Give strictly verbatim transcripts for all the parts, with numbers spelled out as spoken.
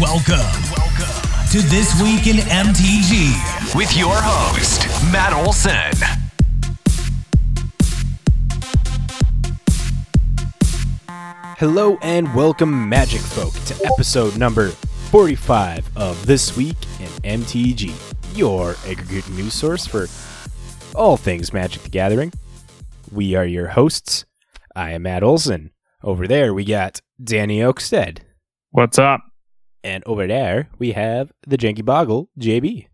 Welcome, welcome to This Week in M T G with your host, Matt Olson. Hello and welcome, Magic Folk, to episode number forty-five of This Week in M T G, your aggregate news source for all things Magic: The Gathering. We are your hosts. I am Matt Olson. Over there, we got Danny Oakstead. What's up? And over there, we have the Janky Boggle, J B.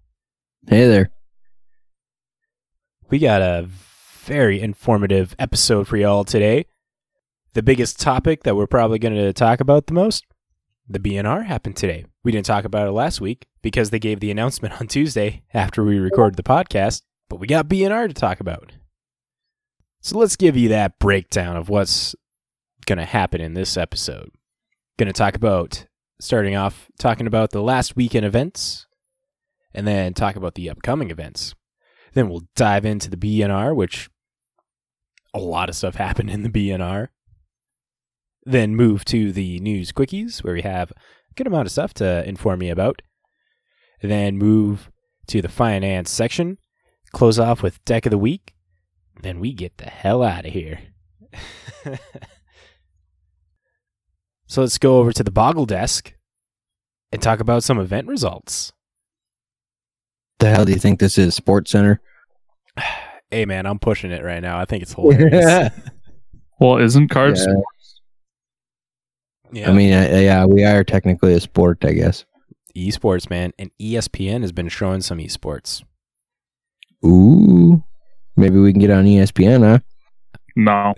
Hey there. We got a very informative episode for y'all today. The biggest topic that we're probably going to talk about the most, the B N R happened today. We didn't talk about it last week because they gave the announcement on Tuesday after we recorded the podcast, but we got B N R to talk about. So let's give you that breakdown of what's going to happen in this episode. Going to talk about, starting off, talking about the last weekend events, and then talk about the upcoming events. Then we'll dive into the B N R, which a lot of stuff happened in the B N R. Then move to the news quickies, where we have a good amount of stuff to inform you about. And then move to the finance section, close off with deck of the week, then we get the hell out of here. So let's go over to the Boggle desk and talk about some event results. The hell do you think this is, Sports Center? Hey, man, I'm pushing it right now. I think it's hilarious. Yeah. Well, isn't card yeah. sports? Yeah. I mean, I, yeah, we are technically a sport, I guess. Esports, man. And E S P N has been showing some esports. Ooh. Maybe we can get on E S P N, huh? No.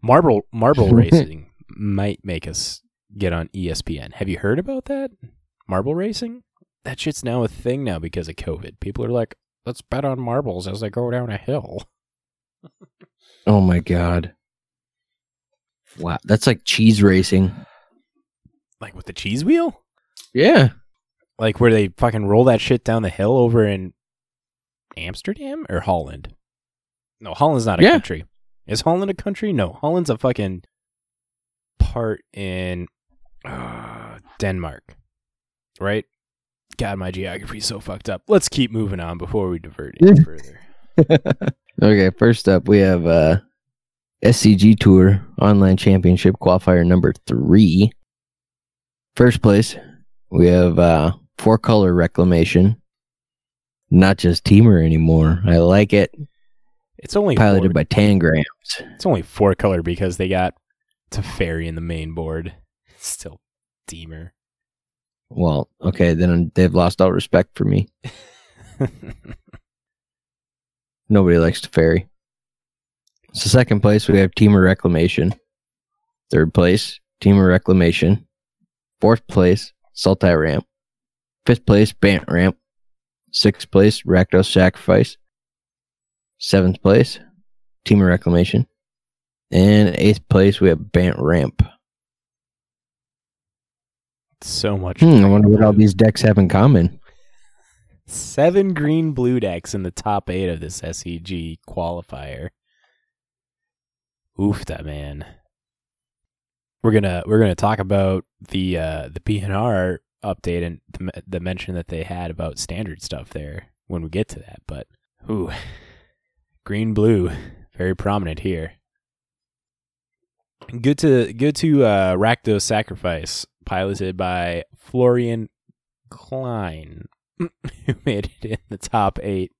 Marble, marble racing might make us get on E S P N. Have you heard about that? Marble racing? That shit's now a thing now because of COVID. People are like, let's bet on marbles as they go down a hill. Oh my God. Wow. That's like cheese racing. Like with the cheese wheel? Yeah. Like where they fucking roll that shit down the hill over in Amsterdam or Holland? No, Holland's not a yeah. country. Is Holland a country? No, Holland's a fucking part in uh, Denmark, right? God, my geography's so fucked up. Let's keep moving on before we divert any further. Okay, first up, we have uh, S C G Tour Online Championship Qualifier number three. First place, we have uh, Four Color Reclamation. Not just Teamer anymore. I like it. It's only piloted four. by Tangrams. It's only Four Color because they got Teferi in the main board. It's still Teamer. Well, okay, then they've lost all respect for me. Nobody likes Teferi. So second place, we have Teamer Reclamation. Third place, Teamer Reclamation. Fourth place, Sultai Ramp. Fifth place, Bant Ramp. Sixth place, Rakdos Sacrifice. Seventh place, Teamer Reclamation. And eighth place, we have Bant Ramp. So much. Hmm, I wonder blue. what all these decks have in common. Seven green blue decks in the top eight of this S E G qualifier. Oofta, man. We're gonna we're gonna talk about the uh, the P N R update and the, the mention that they had about standard stuff there when we get to that. But ooh, green blue, very prominent here. Good to good to uh, Rakdos Sacrifice, piloted by Florian Klein, who made it in the top eight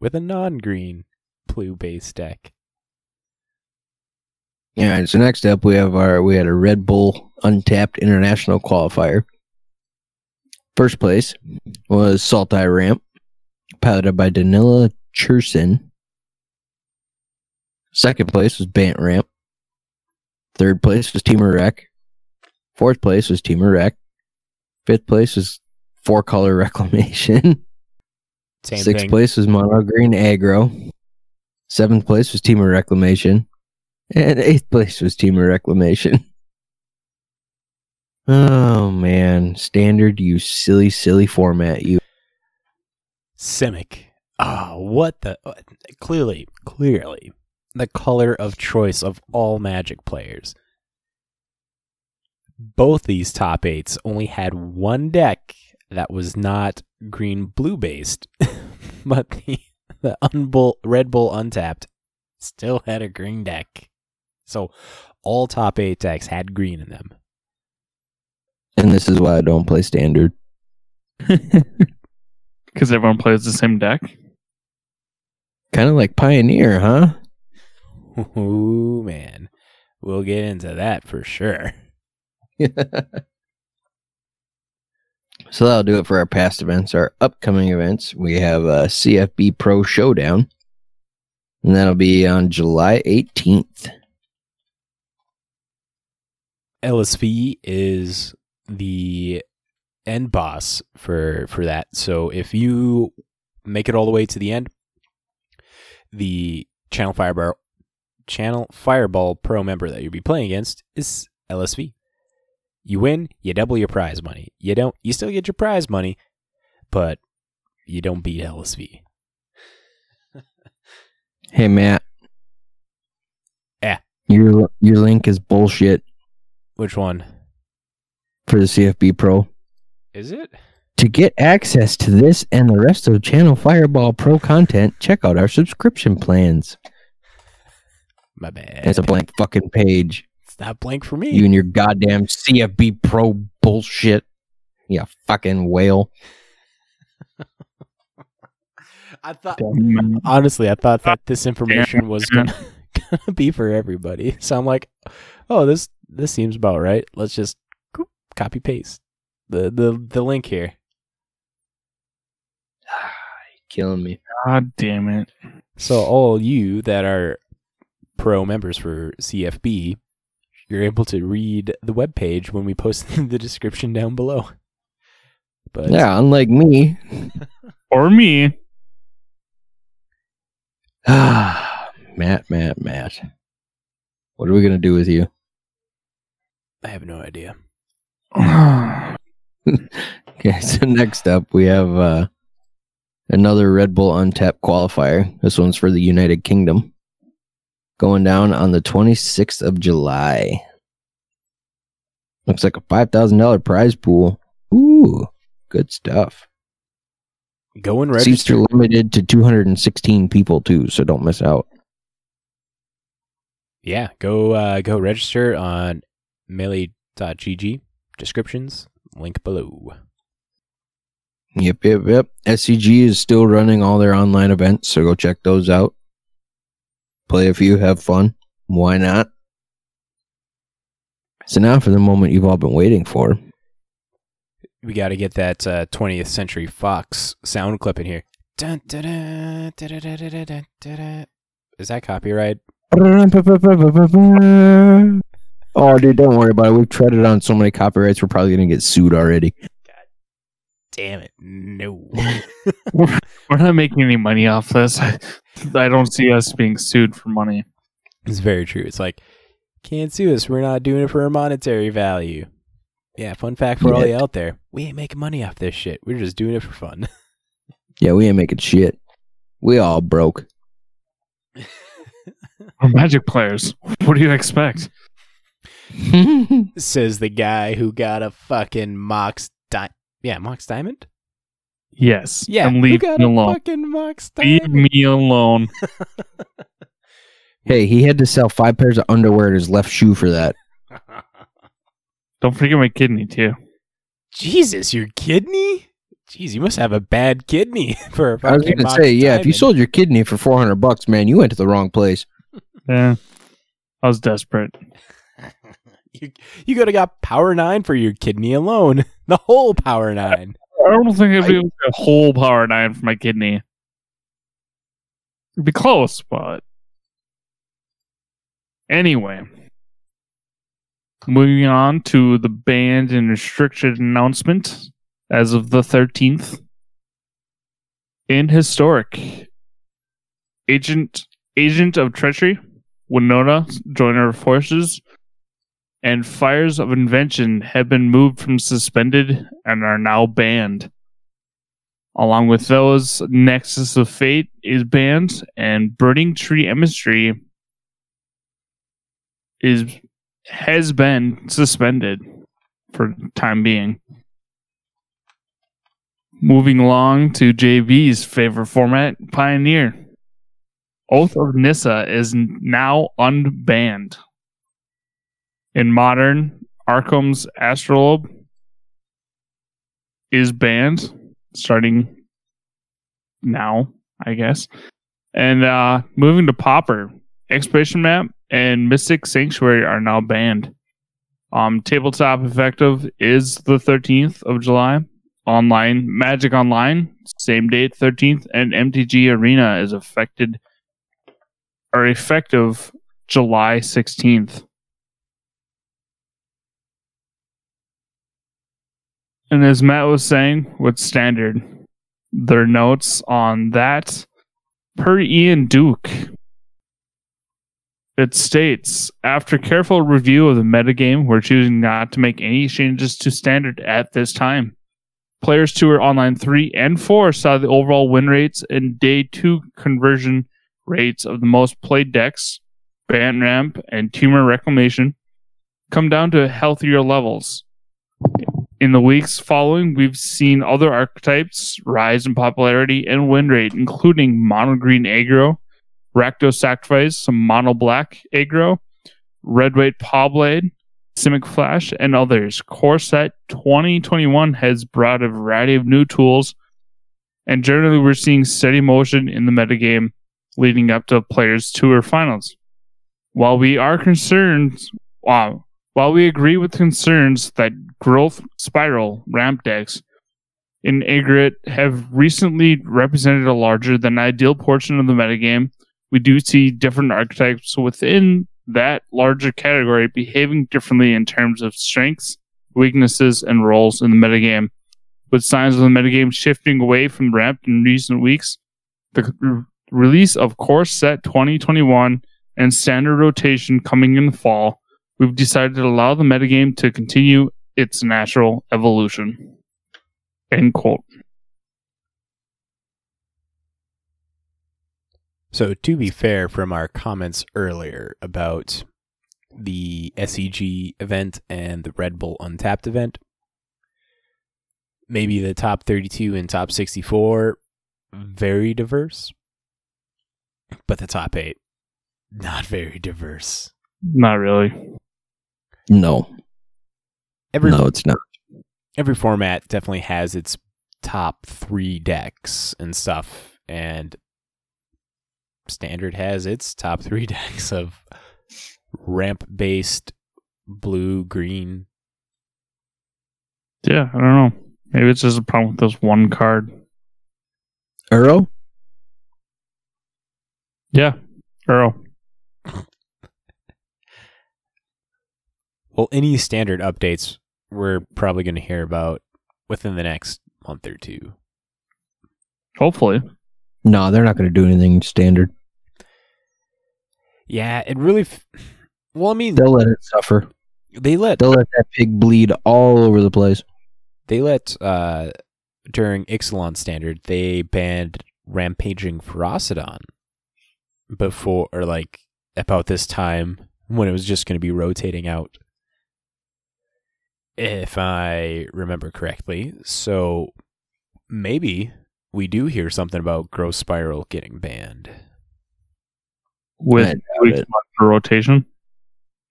with a non-green blue base deck. All right, so next up we have our we had a Red Bull Untapped International Qualifier. First place was Sultai Ramp, piloted by Danila Cherson. Second place was Bant Ramp. Third place was Teamer Rec. Fourth place was Teamer Rec. Fifth place was Four Color Reclamation. Same Sixth thing. place was Mono Green Aggro. Seventh place was Teamer Reclamation. And eighth place was Teamer Reclamation. Oh, man. Standard, you silly, silly format. You. Simic. Ah, oh, what the... Clearly, clearly. The color of choice of all Magic players. both these top eights only had one deck that was not green blue based, but the, the Unbull, Red Bull Untapped still had a green deck. So all top eight decks had green in them. And this is why I don't play standard. Because everyone plays the same deck? Kind of like Pioneer, huh? Oh, man. We'll get into that for sure. So that'll do it for our past events. Our upcoming events, we have a C F B Pro Showdown. And that'll be on July eighteenth. L S V is the end boss for for that. So if you make it all the way to the end, the Channel Fireball Channel Fireball Pro member that you'll be playing against is L S V. You win, you double your prize money. You don't, you still get your prize money, but you don't beat L S V. Hey Matt. Yeah. Your your link is bullshit. Which one? For the C F B Pro. Is it? To get access to this and the rest of Channel Fireball Pro content, check out our subscription plans. My bad. It's a blank fucking page. It's not blank for me. You and your goddamn C F B Pro bullshit. You fucking whale. I thought, Damn. honestly, I thought that this information was going to be for everybody. So I'm like, oh, this this seems about right. Let's just copy paste the, the, the link here. Ah, you're killing me. God damn it. So all you that are pro members for C F B, you're able to read the webpage when we post the description down below. But yeah, unlike me. Or me. Ah, Matt, Matt, Matt. What are we going to do with you? I have no idea. Okay, so next up we have uh, another Red Bull Untapped qualifier. This one's for the United Kingdom. Going down on the twenty-sixth of July. Looks like a five thousand dollars prize pool. Ooh, good stuff. Go and register. Seats are limited to two hundred sixteen people too, so don't miss out. Yeah, go uh, go register on melee dot g g. Descriptions, link below. Yep, yep, yep. S C G is still running all their online events, so go check those out. Play a few, have fun. Why not? So now for the moment you've all been waiting for. We got to get that uh, twentieth Century Fox sound clip in here. Dun, da, da, da, da, da, da, da, da. Is that copyright? Oh, dude, don't worry about it. We've treaded on so many copyrights, we're probably going to get sued already. God damn it. No. we're, we're not making any money off this. I, I don't see us being sued for money. It's very true. It's like, can't sue us. We're not doing it for a monetary value. Yeah, fun fact for yeah. all you out there. We ain't making money off this shit. We're just doing it for fun. Yeah, we ain't making shit. We all broke. We're Magic players. What do you expect? Says the guy who got a fucking Mox Diamond. Yeah, Mox Diamond? Yes. Yeah, and leave who got me a alone. fucking Mox Diamond? Leave me alone. Hey, he had to sell five pairs of underwear in his left shoe for that. Don't forget my kidney, too. Jesus, your kidney? Jeez, you must have a bad kidney for a fucking I was going to say, yeah, diamond. If you sold your kidney for four hundred bucks, man, you went to the wrong place. Yeah, I was desperate. you you could have got Power nine for your kidney alone. The whole Power nine. I don't think I'd be able to get a whole Power nine for my kidney. It'd be close, but... Anyway... Moving on to the banned and restricted announcement as of the thirteenth. In Historic, Agent Agent of Treachery, Winona, join our forces, and Fires of Invention have been moved from suspended and are now banned. Along with those, Nexus of Fate is banned, and Burning Tree Emissary is... has been suspended. for time being. Moving along to J B's favorite format, Pioneer. Oath of Nissa is now unbanned. In Modern, Arkham's Astrolabe is banned starting now, I guess. And uh, moving to Pauper, Exploration Map and Mystic Sanctuary are now banned. Um, tabletop effective is the thirteenth of July. Online, Magic Online, same date, thirteenth, and M T G Arena is affected or effective July sixteenth. And as Matt was saying, with Standard, their notes on that, per Ian Duke, it states, after careful review of the metagame, we're choosing not to make any changes to Standard at this time. Players Tour Online three and four saw the overall win rates and Day two conversion rates of the most played decks, Bandramp and Tumor Reclamation, come down to healthier levels. In the weeks following, we've seen other archetypes rise in popularity and win rate, including Mono Green Aggro, Rakdos Sacrifice, some Mono Black Aggro, Red White Pawblade, Simic Flash, and others. Core Set twenty twenty-one has brought a variety of new tools, and generally we're seeing steady motion in the metagame leading up to Players Tour Finals. While we are concerned... Wow. While we agree with concerns that growth spiral ramp decks in aggregate have recently represented a larger than ideal portion of the metagame, we do see different archetypes within that larger category behaving differently in terms of strengths, weaknesses, and roles in the metagame. With signs of the metagame shifting away from ramp in recent weeks, the re- release of Core Set twenty twenty-one and Standard Rotation coming in the fall, we've decided to allow the metagame to continue its natural evolution. End quote. So, to be fair, from our comments earlier about the S E G event and the Red Bull Untapped event, maybe the top thirty-two and top sixty-four, very diverse, but the top eight, not very diverse. Not really. No. Every, no, it's not. Every format definitely has its top three decks and stuff, and Standard has its top three decks of ramp-based blue, green. Yeah, I don't know. Maybe it's just a problem with this one card. Uro? Yeah, Uro. Well, any Standard updates we're probably going to hear about within the next month or two. Hopefully. No, they're not going to do anything Standard. Yeah, it really... F- well, I mean... They'll let it suffer. They let... They'll let that pig bleed all over the place. They let... Uh, during Ixalan Standard, they banned Rampaging Ferocidon before, or like, about this time when it was just going to be rotating out, if I remember correctly. So maybe we do hear something about Growth Spiral getting banned. With rotation?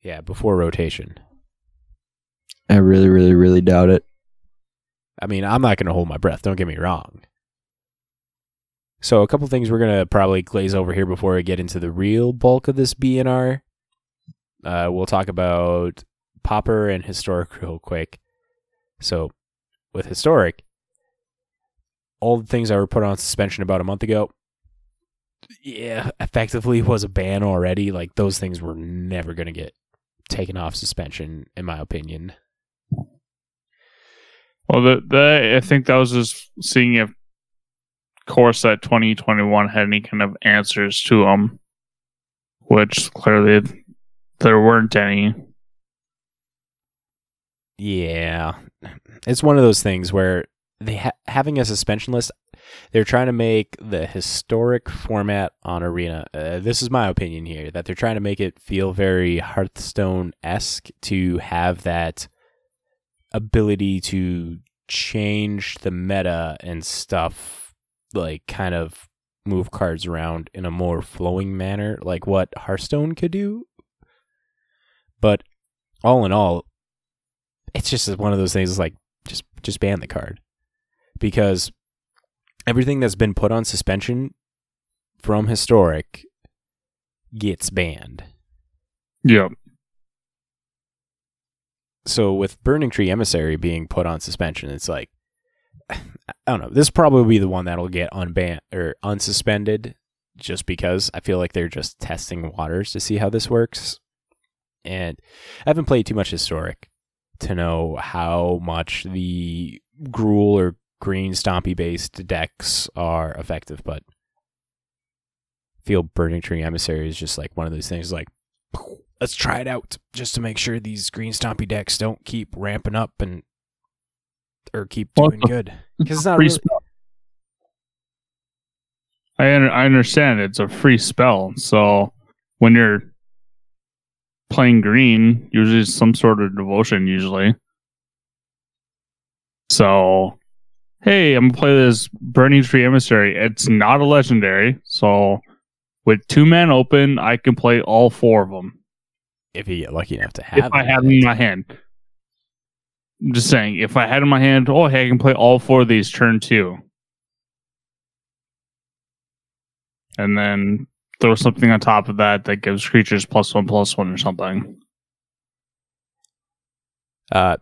Yeah, before rotation. I really, really, really doubt it. I mean, I'm not going to hold my breath. Don't get me wrong. So a couple things we're going to probably glaze over here before we get into the real bulk of this B N R. Uh, we'll talk about Pauper and Historic real quick. So, with Historic, all the things that were put on suspension about a month ago, yeah, effectively was a ban already. Like, those things were never going to get taken off suspension, in my opinion. Well, the, the, I think that was just seeing if Core Set twenty twenty-one had any kind of answers to them, which clearly there weren't any. Yeah, it's one of those things where they ha- having a suspension list, they're trying to make the Historic format on Arena. Uh, this is my opinion here, that they're trying to make it feel very Hearthstone-esque to have that ability to change the meta and stuff, like kind of move cards around in a more flowing manner, like what Hearthstone could do. But all in all, it's just one of those things. It's like just just ban the card, because everything that's been put on suspension from Historic gets banned. Yeah. So with Burning Tree Emissary being put on suspension, it's like, I don't know. This probably will be the one that'll get unbanned or unsuspended, just because I feel like they're just testing waters to see how this works. And I haven't played too much Historic to know how much the Gruul or Green Stompy based decks are effective, but I feel Burning Tree Emissary is just like one of those things, like, let's try it out just to make sure these Green Stompy decks don't keep ramping up and or keep doing well, good. Because it's not free really... spell. I un- I understand it's a free spell, so when you're playing green, usually it's some sort of devotion, usually. So, hey, I'm gonna play this Burning Tree Emissary. It's not a legendary, so with two men open, I can play all four of them. If you get lucky enough to have, if I have them in my hand, I'm just saying. If I had in my hand, oh hey, I can play all four of these turn two, and then throw something on top of that that gives creatures plus one plus one or something. Uh,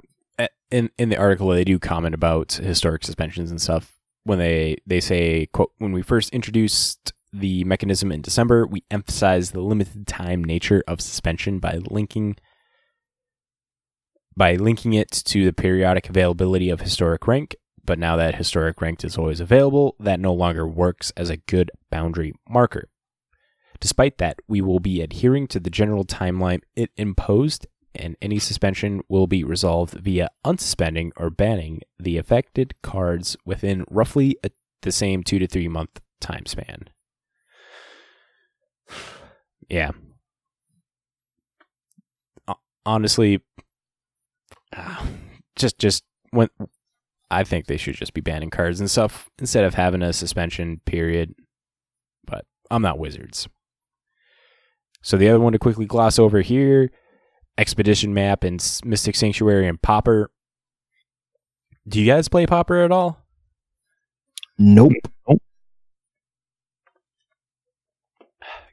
in in the article they do comment about Historic suspensions and stuff. When they they say, quote, "When we first introduced the mechanism in December, we emphasize the limited time nature of suspension by linking by linking it to the periodic availability of Historic Rank, but now that Historic Ranked is always available, that no longer works as a good boundary marker. Despite that, we will be adhering to the general timeline it imposed, and any suspension will be resolved via unsuspending or banning the affected cards within roughly a, the same two to three month time span." Yeah. Honestly, just just when I think they should just be banning cards and stuff instead of having a suspension period. But I'm not Wizards. So the other one to quickly gloss over here, Expedition Map and Mystic Sanctuary and Pauper. Do you guys play Pauper at all? Nope. Nope.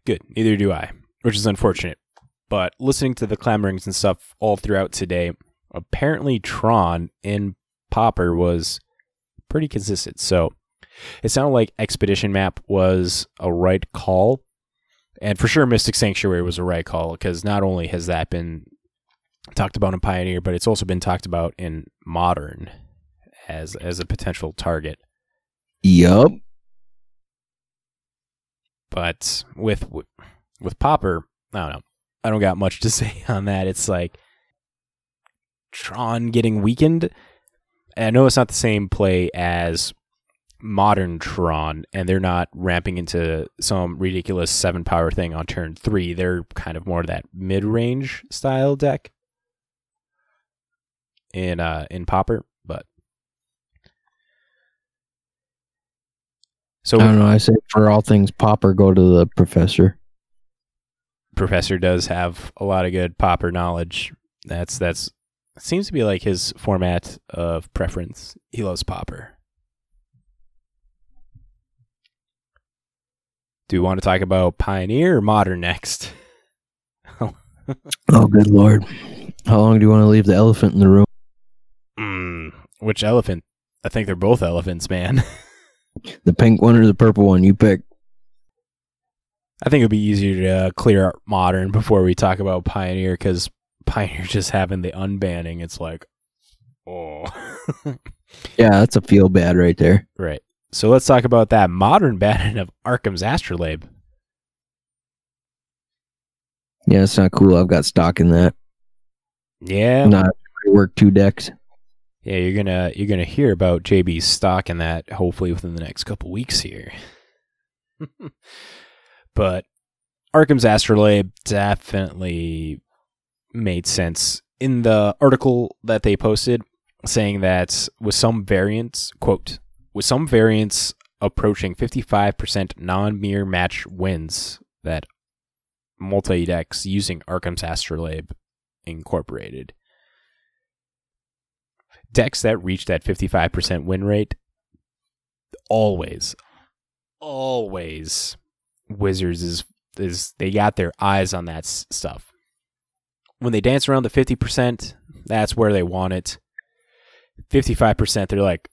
Good. Neither do I, which is unfortunate. But listening to the clamorings and stuff all throughout today, apparently Tron in Pauper was pretty consistent. So it sounded like Expedition Map was a right call. And for sure, Mystic Sanctuary was a right call, because not only has that been talked about in Pioneer, but it's also been talked about in Modern as, as a potential target. Yup. But with with Pauper, I don't know. I don't got much to say on that. It's like Tron getting weakened. And I know it's not the same play as Modern Tron, and they're not ramping into some ridiculous seven power thing on turn three. They're kind of more that mid range style deck in uh, in Pauper. But So I don't know. I say for all things Pauper, go to the professor. Professor does have a lot of good Pauper knowledge. That's that's seems to be like his format of preference. He loves Pauper. Do you want to talk about Pioneer or Modern next? Oh, good lord! How long do you want to leave the elephant in the room? Mm, which elephant? I think they're both elephants, man. The pink one or the purple one, you pick. I think it would be easier to uh, clear up Modern before we talk about Pioneer, because Pioneer just having the unbanning, it's like, oh. Yeah, that's a feel bad right there. Right. So let's talk about that Modern banning of Arkham's Astrolabe. Yeah, it's not cool. I've got stock in that. Yeah. Not work two decks. Yeah, you're gonna you're gonna hear about J B's stock in that hopefully within the next couple weeks here. But Arkham's Astrolabe definitely made sense in the article that they posted. saying that with some variants, quote, with some variants approaching fifty-five percent non-mirror match wins that multi-decks using Arkham's Astrolabe incorporated. Decks that reach that fifty-five percent win rate always, always Wizards is, is they got their eyes on that s- stuff. When they dance around the fifty percent, that's where they want it. fifty-five percent, they're like,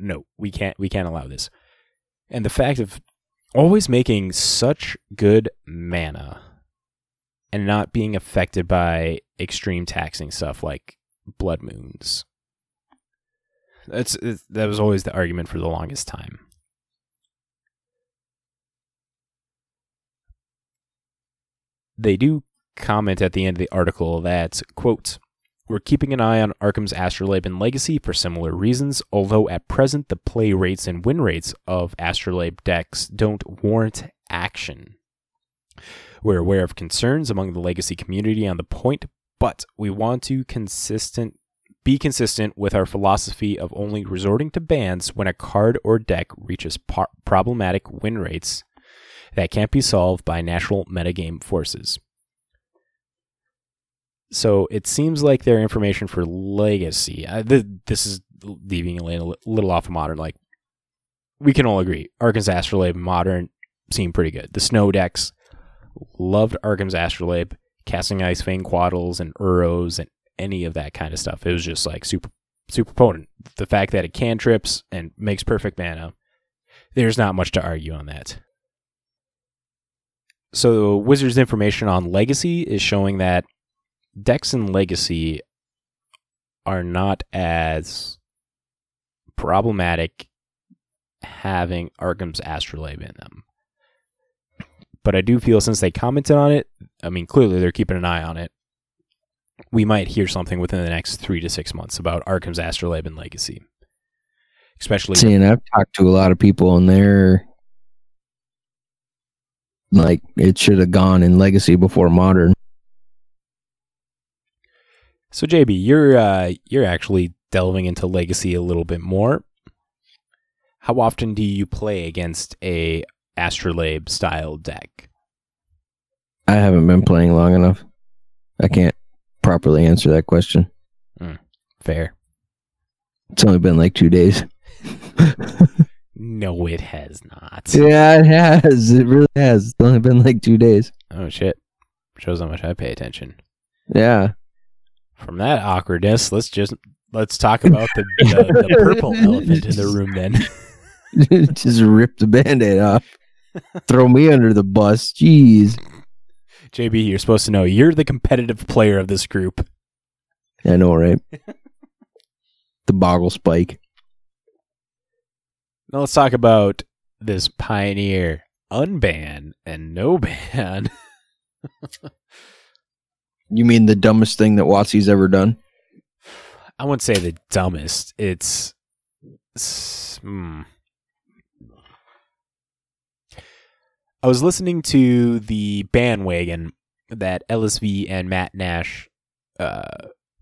no, we can't, we can't allow this. And the fact of always making such good mana and not being affected by extreme taxing stuff like Blood Moons. That's that was always the argument for the longest time. They do comment at the end of the article that, quote, we're keeping an eye on Arkham's Astrolabe and Legacy for similar reasons, although at present the play rates and win rates of Astrolabe decks don't warrant action. We're aware of concerns among the Legacy community on the point, but we want to consistent be consistent with our philosophy of only resorting to bans when a card or deck reaches par- problematic win rates that can't be solved by natural metagame forces. So it seems like their information for Legacy, uh, th- this is leaving a little, little off of Modern, like, we can all agree, Arkham's Astrolabe Modern seemed pretty good. The Snow decks loved Arkham's Astrolabe, Casting Ice, Fang Quaddles, and Uros, and any of that kind of stuff. It was just, like, super super potent. The fact that it cantrips and makes perfect mana, there's not much to argue on that. So Wizards' information on Legacy is showing that decks in Legacy are not as problematic having Arkham's Astrolabe in them. But I do feel since they commented on it, I mean, clearly they're keeping an eye on it. We might hear something within the next three to six months about Arkham's Astrolabe and Legacy. Especially... See, and I've talked to a lot of people and they're... Like, it should have gone in Legacy before Modern. So, J B, you're uh, you're actually delving into Legacy a little bit more. How often do you play against a Astrolabe-style deck? I haven't been playing long enough. I can't properly answer that question. Mm, fair. It's only been like two days. No, it has not. Yeah, it has. It really has. It's only been like two days. Oh, shit. Shows how much I pay attention. Yeah. From that awkwardness, let's just let's talk about the, the, the purple elephant in the room then. Just rip the Band-Aid off. Throw me under the bus. Jeez. J B, you're supposed to know you're the competitive player of this group. I know, right? The boggle spike. Now let's talk about this Pioneer unban and no ban. You mean the dumbest thing that WotC's ever done? I wouldn't say the dumbest. It's, it's hmm. I was listening to the bandwagon that L S V and Matt Nash uh,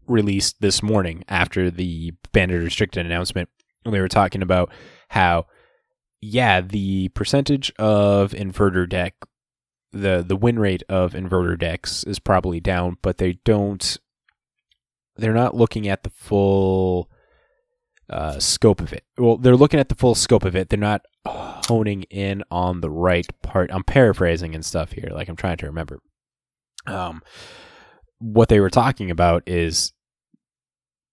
released this morning after the banned and restricted announcement. And they were talking about how, yeah, the percentage of inverter deck, the, the win rate of inverter decks is probably down, but they don't, they're not looking at the full uh, scope of it. Well, they're looking at the full scope of it. They're not honing in on the right part. I'm paraphrasing and stuff here. Like I'm trying to remember. Um, what they were talking about is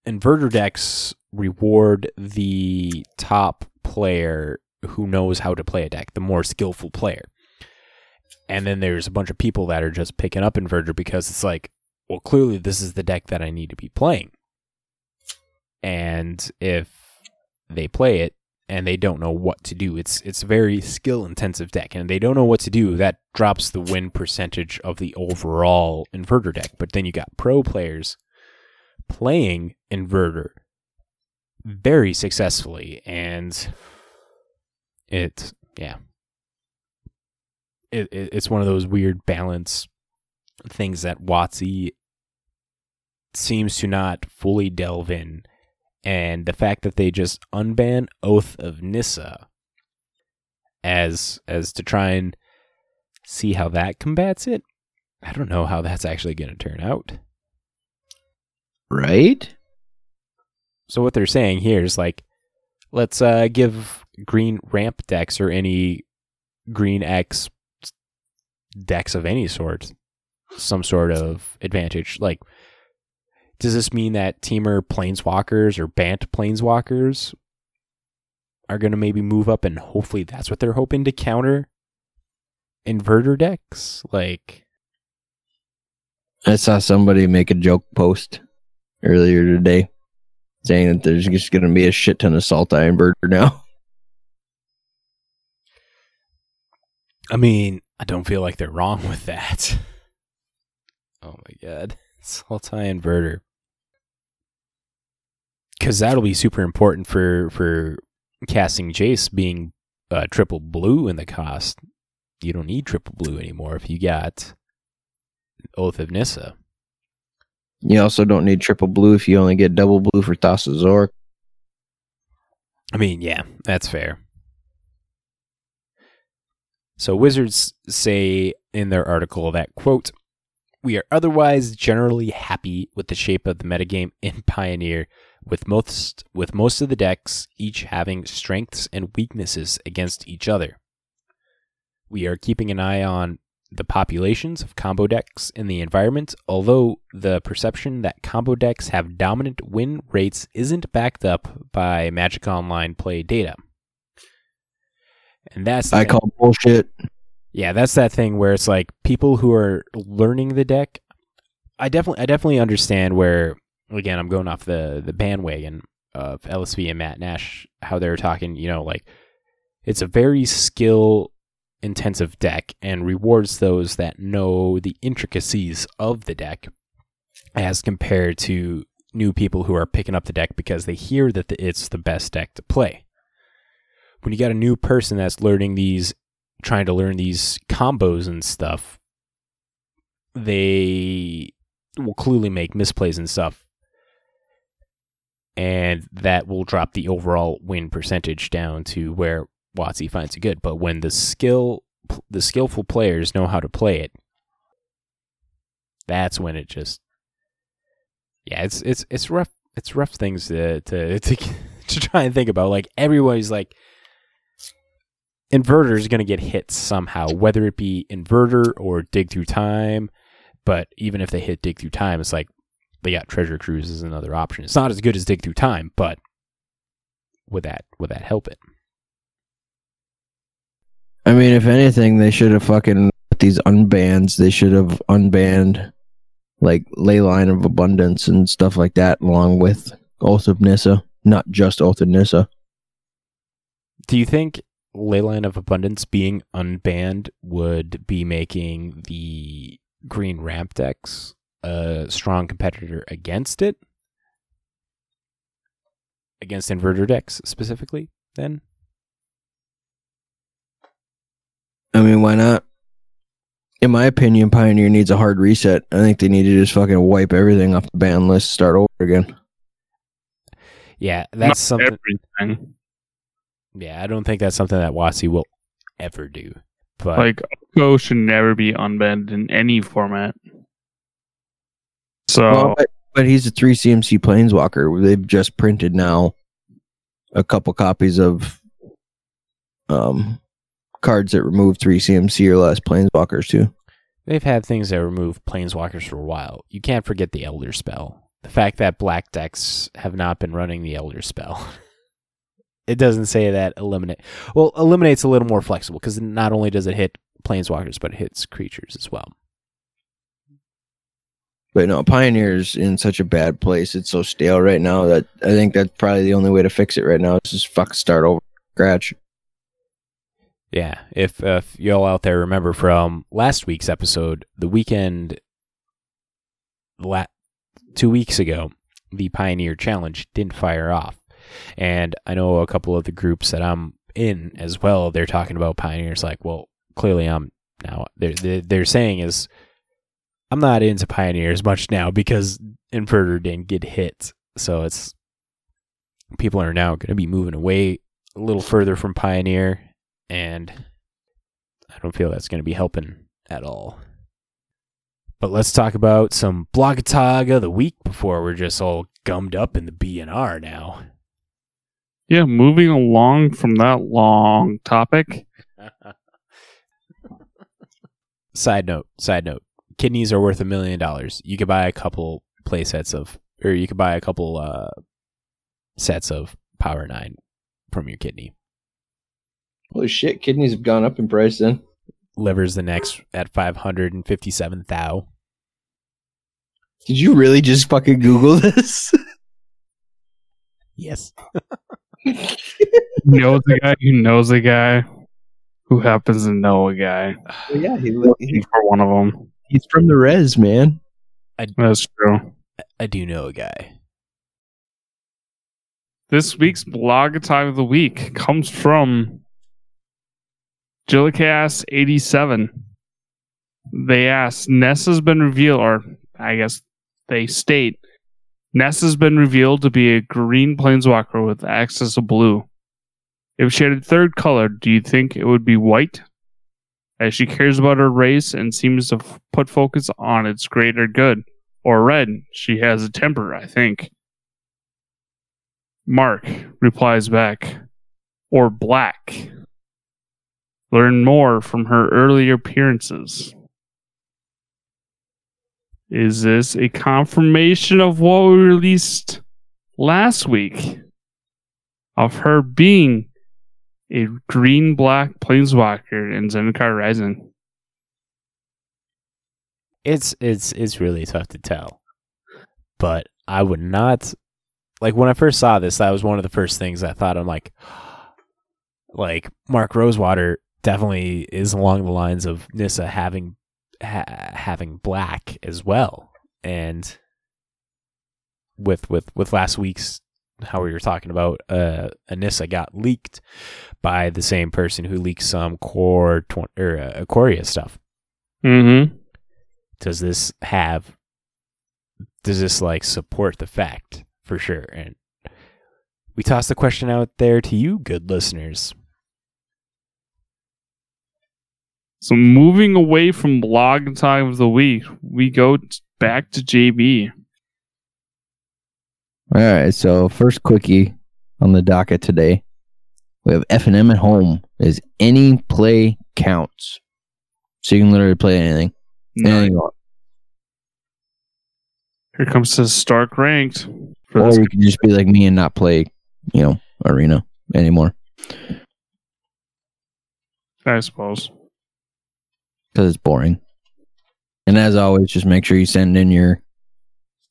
inverter decks reward the top player who knows how to play a deck, the more skillful player. And then there's a bunch of people that are just picking up Inverter because it's like, well, clearly this is the deck that I need to be playing. And if they play it and they don't know what to do, it's it's a very skill-intensive deck, and they don't know what to do, that drops the win percentage of the overall Inverter deck. But then you got pro players playing Inverter very successfully, and it yeah it, it it's one of those weird balance things that WotC seems to not fully delve in and the fact that they just unban Oath of Nissa as as to try and see how that combats it. I don't know how that's actually going to turn out. Right? So what they're saying here is like, let's uh, give green ramp decks or any green X decks of any sort some sort of advantage. Like, does this mean that teamer planeswalkers or Bant planeswalkers are going to maybe move up, and hopefully that's what they're hoping to counter inverter decks? Like, I saw somebody make a joke post earlier today saying that there's just going to be a shit ton of Salt-Eye inverter now. I mean, I don't feel like they're wrong with that. Oh my god. Salt-Eye inverter. Because that'll be super important for, for casting Jace being uh, triple blue in the cost. You don't need triple blue anymore if you got Oath of Nissa. You also don't need triple blue if you only get double blue for Thassa's Orc. I mean, yeah, that's fair. So Wizards say in their article that, quote, "We are otherwise generally happy with the shape of the metagame in Pioneer, with most with most of the decks each having strengths and weaknesses against each other. We are keeping an eye on the populations of combo decks in the environment, although the perception that combo decks have dominant win rates isn't backed up by Magic Online play data." And that's I call bullshit. Yeah, that's that thing where it's like people who are learning the deck. I definitely, I definitely understand where. Again, I'm going off the the bandwagon of L S V and Matt Nash, how they're talking. You know, like it's a very skill intensive deck and rewards those that know the intricacies of the deck, as compared to new people who are picking up the deck because they hear that the, it's the best deck to play. When you got a new person that's learning these, trying to learn these combos and stuff, they will clearly make misplays and stuff. And that will drop the overall win percentage down to where W O T C finds it good. But when the skill, the skillful players know how to play it, that's when it just, yeah, it's it's it's rough. It's rough things to to to, to try and think about. Like everybody's like, inverter is going to get hit somehow, whether it be inverter or dig through time. But even if they hit dig through time, it's like they got treasure cruise as another option. It's not as good as dig through time, but would that would that help it? I mean, if anything, they should have fucking these unbans. They should have unbanned like Leyline of Abundance and stuff like that, along with Oath of Nissa, not just Oath of Nissa. Do you think Leyline of Abundance being unbanned would be making the green ramp decks a strong competitor against it? Against inverter decks specifically, then? I mean, why not? In my opinion, Pioneer needs a hard reset. I think they need to just fucking wipe everything off the ban list, start over again. Yeah, that's not something. Everything. Yeah, I don't think that's something that W O T C will ever do. But like, O K O should never be unbanned in any format. So, well, but, but he's a three C M C planeswalker. They've just printed now a couple copies of um cards that remove three C M C or less planeswalkers too. They've had things that remove planeswalkers for a while. You can't forget the Elder Spell. The fact that black decks have not been running the Elder Spell. It doesn't say that eliminate. Well, eliminate's a little more flexible because not only does it hit planeswalkers, but it hits creatures as well. But no, Pioneer's in such a bad place. It's so stale right now that I think that's probably the only way to fix it right now is just fuck start over scratch. Yeah, if, uh, if y'all out there remember from last week's episode, the weekend, la- two weeks ago, the Pioneer Challenge didn't fire off. And I know a couple of the groups that I'm in as well, they're talking about Pioneers like, well, clearly I'm now, they're, they're saying is, I'm not into Pioneers much now because Inverter didn't get hit. So it's people are now going to be moving away a little further from Pioneer, and I don't feel that's going to be helping at all. But let's talk about some Blogatag of the week before we're just all gummed up in the B N R now. Yeah, moving along from that long topic. Side note, side note. Kidneys are worth a million dollars. You could buy a couple play sets of, or you could buy a couple uh, sets of Power nine from your kidney. Holy shit, kidneys have gone up in price then. Liver's the next at five hundred fifty-seven thousand. Did you really just fucking Google this? Yes. Knows a guy who knows a guy who happens to know a guy. Well, yeah, he he's for one of them. He's from the res, man. I, That's true. I do know a guy. This week's blog time of the week comes from Jillicass eighty-seven. They asked, Nissa's been revealed, or I guess they state, Nissa's been revealed to be a green planeswalker with access to blue. If she had a third color, do you think it would be white? As she cares about her race and seems to f- put focus on its greater good. Or red, she has a temper, I think. Mark replies back, or black. Learn more from her earlier appearances. Is this a confirmation of what we released last week? Of her being a green-black planeswalker in Zendikar Rising. It's it's it's really tough to tell. But I would not... Like, when I first saw this, that was one of the first things I thought. I'm like... Like, Mark Rosewater definitely is along the lines of Nissa having ha- having black as well. And with with with last week's, how we were talking about, uh, Nissa got leaked by the same person who leaked some core tw- or uh, Aquaria stuff. Mm-hmm. Does this have? Does this like support the fact for sure? And we toss the question out there to you, good listeners. So moving away from blog time of the week, we go t- back to J B. All right, so first quickie on the docket today. We have F and M at home. Is any play counts. So you can literally play anything. No. Anything you want. Here comes the Stark Ranked. Or you can just be like me and not play, you know, Arena anymore. I suppose. Because it's boring. And as always, just make sure you send in your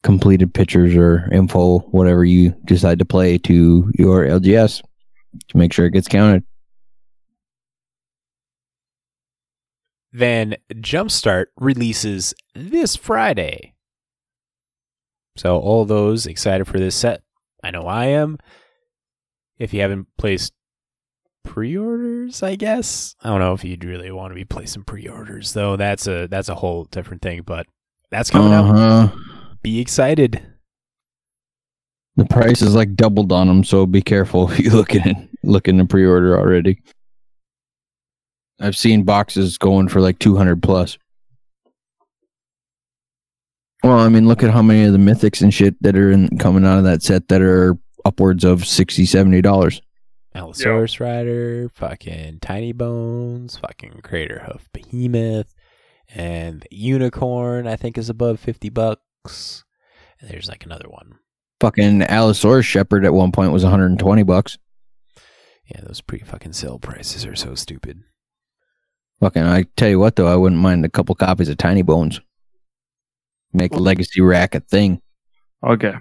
completed pictures or info, whatever you decide to play, to your L G S to make sure it gets counted. Then Jumpstart releases this Friday. So all those excited for this set. I know I am. If you haven't placed pre-orders, I guess. I don't know if you'd really want to be placing pre-orders, though. That's a that's a whole different thing, but that's coming uh-huh. up. Be excited. The price is like doubled on them, so be careful if you look at it, looking to pre-order already. I've seen boxes going for like two hundred plus. Well, I mean, look at how many of the mythics and shit that are in, coming out of that set that are upwards of sixty dollars, seventy dollars. Allosaurus yeah. Rider, fucking Tiny Bones, fucking Crater Hoof Behemoth, and the Unicorn, I think, is above fifty bucks. And there's like another one. Fucking Allosaurus Shepherd at one point was one hundred twenty bucks. Yeah, those pre-fucking sale prices are so stupid. Fucking, I tell you what, though, I wouldn't mind a couple copies of Tiny Bones. Make Legacy Rack a thing. Okay.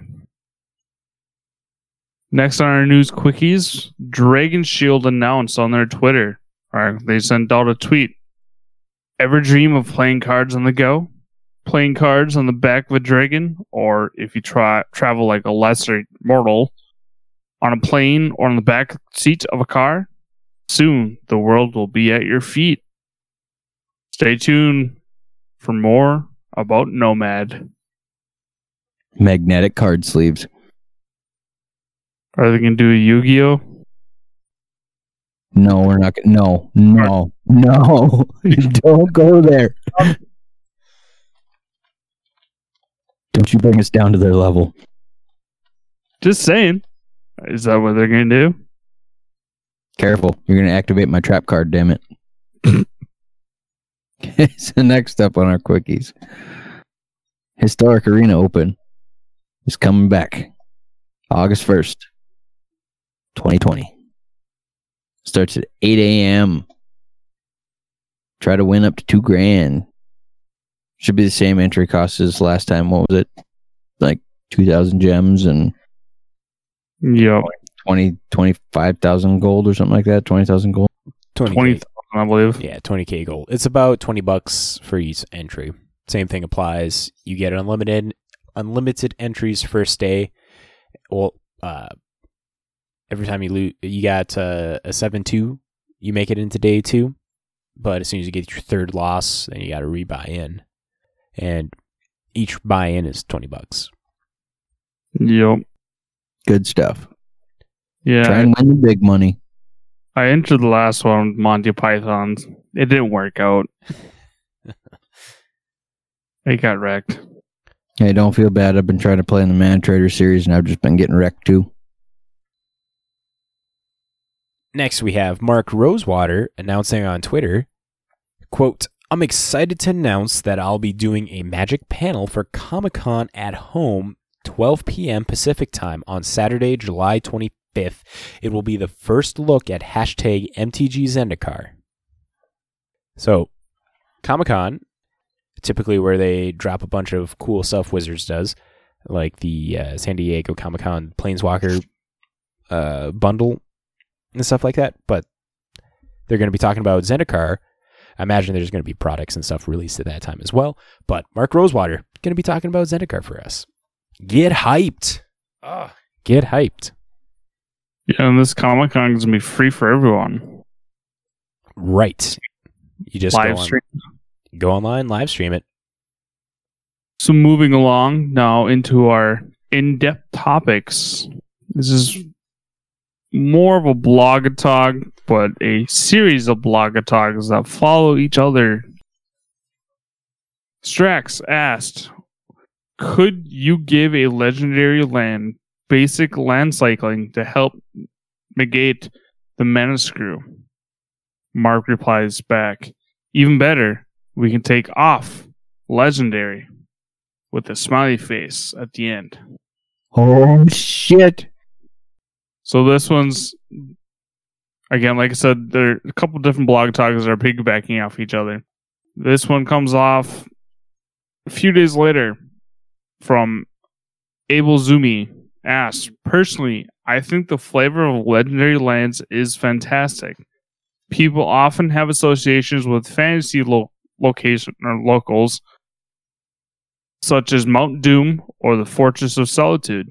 Next on our news quickies, Dragon Shield announced on their Twitter, or they sent out a tweet. Ever dream of playing cards on the go? Playing cards on the back of a dragon, or if you try travel like a lesser mortal, on a plane or on the back seat of a car? Soon, the world will be at your feet. Stay tuned for more about Nomad. Magnetic card sleeves. Are they going to do a Yu-Gi-Oh? No, we're not going to. No, no, no. Don't go there. Don't you bring us down to their level. Just saying. Is that what they're going to do? Careful. You're going to activate my trap card, damn it. Okay, so next up on our quickies. Historic Arena Open is coming back August first, twenty twenty. Starts at eight a.m. Try to win up to two grand. Should be the same entry cost as last time. What was it? Like two thousand gems and yeah, twenty, twenty-five thousand gold or something like that. twenty thousand gold. twenty thousand, I believe. Yeah, twenty thousand gold. It's about twenty bucks for each entry. Same thing applies. You get unlimited unlimited entries first day. Well, uh, every time you loot, you got uh, a seven two, you make it into day two. But as soon as you get your third loss, then you got to re-buy in. And each buy-in is twenty bucks. Yep. Good stuff. Yeah. Try and win the big money. I entered the last one, Monty Python's. It didn't work out. It got wrecked. Hey, don't feel bad. I've been trying to play in the Man Trader series, and I've just been getting wrecked, too. Next, we have Mark Rosewater announcing on Twitter, quote, "I'm excited to announce that I'll be doing a Magic panel for Comic-Con at home, twelve p.m. Pacific time on Saturday, July twenty-fifth. It will be the first look at hashtag M T G Zendikar." So, Comic-Con, typically where they drop a bunch of cool stuff Wizards does, like the uh, San Diego Comic-Con Planeswalker uh, bundle and stuff like that. But they're going to be talking about Zendikar. I imagine there's going to be products and stuff released at that time as well. But Mark Rosewater going to be talking about Zendikar for us. Get hyped. Ugh. Get hyped. Yeah, and this Comic-Con is going to be free for everyone. Right. You just live go on. Stream. Go online, live stream it. So moving along now into our in-depth topics. This is more of a blog-a-tog, but a series of blog-a-togs that follow each other. Strax asked, could you give a legendary land basic land cycling to help negate the mana screw? Mark replies back, even better. We can take off legendary with a smiley face at the end. Oh, shit. So this one's, again, like I said, there are a couple different blog talks that are piggybacking off each other. This one comes off a few days later from Abel Zumi. Asked, personally, I think the flavor of legendary lands is fantastic. People often have associations with fantasy lo- location or locals such as Mount Doom or the Fortress of Solitude.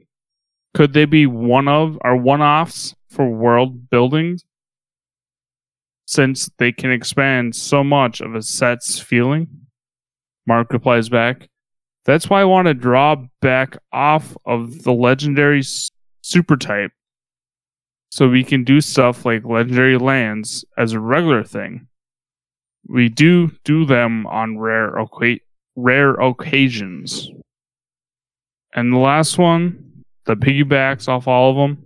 Could they be one of or one-offs for world building since they can expand so much of a set's feeling? Mark replies back, that's why I want to draw back off of the legendary super type so we can do stuff like legendary lands as a regular thing. We do do them on rare oca- rare occasions. And the last one, the piggybacks off all of them.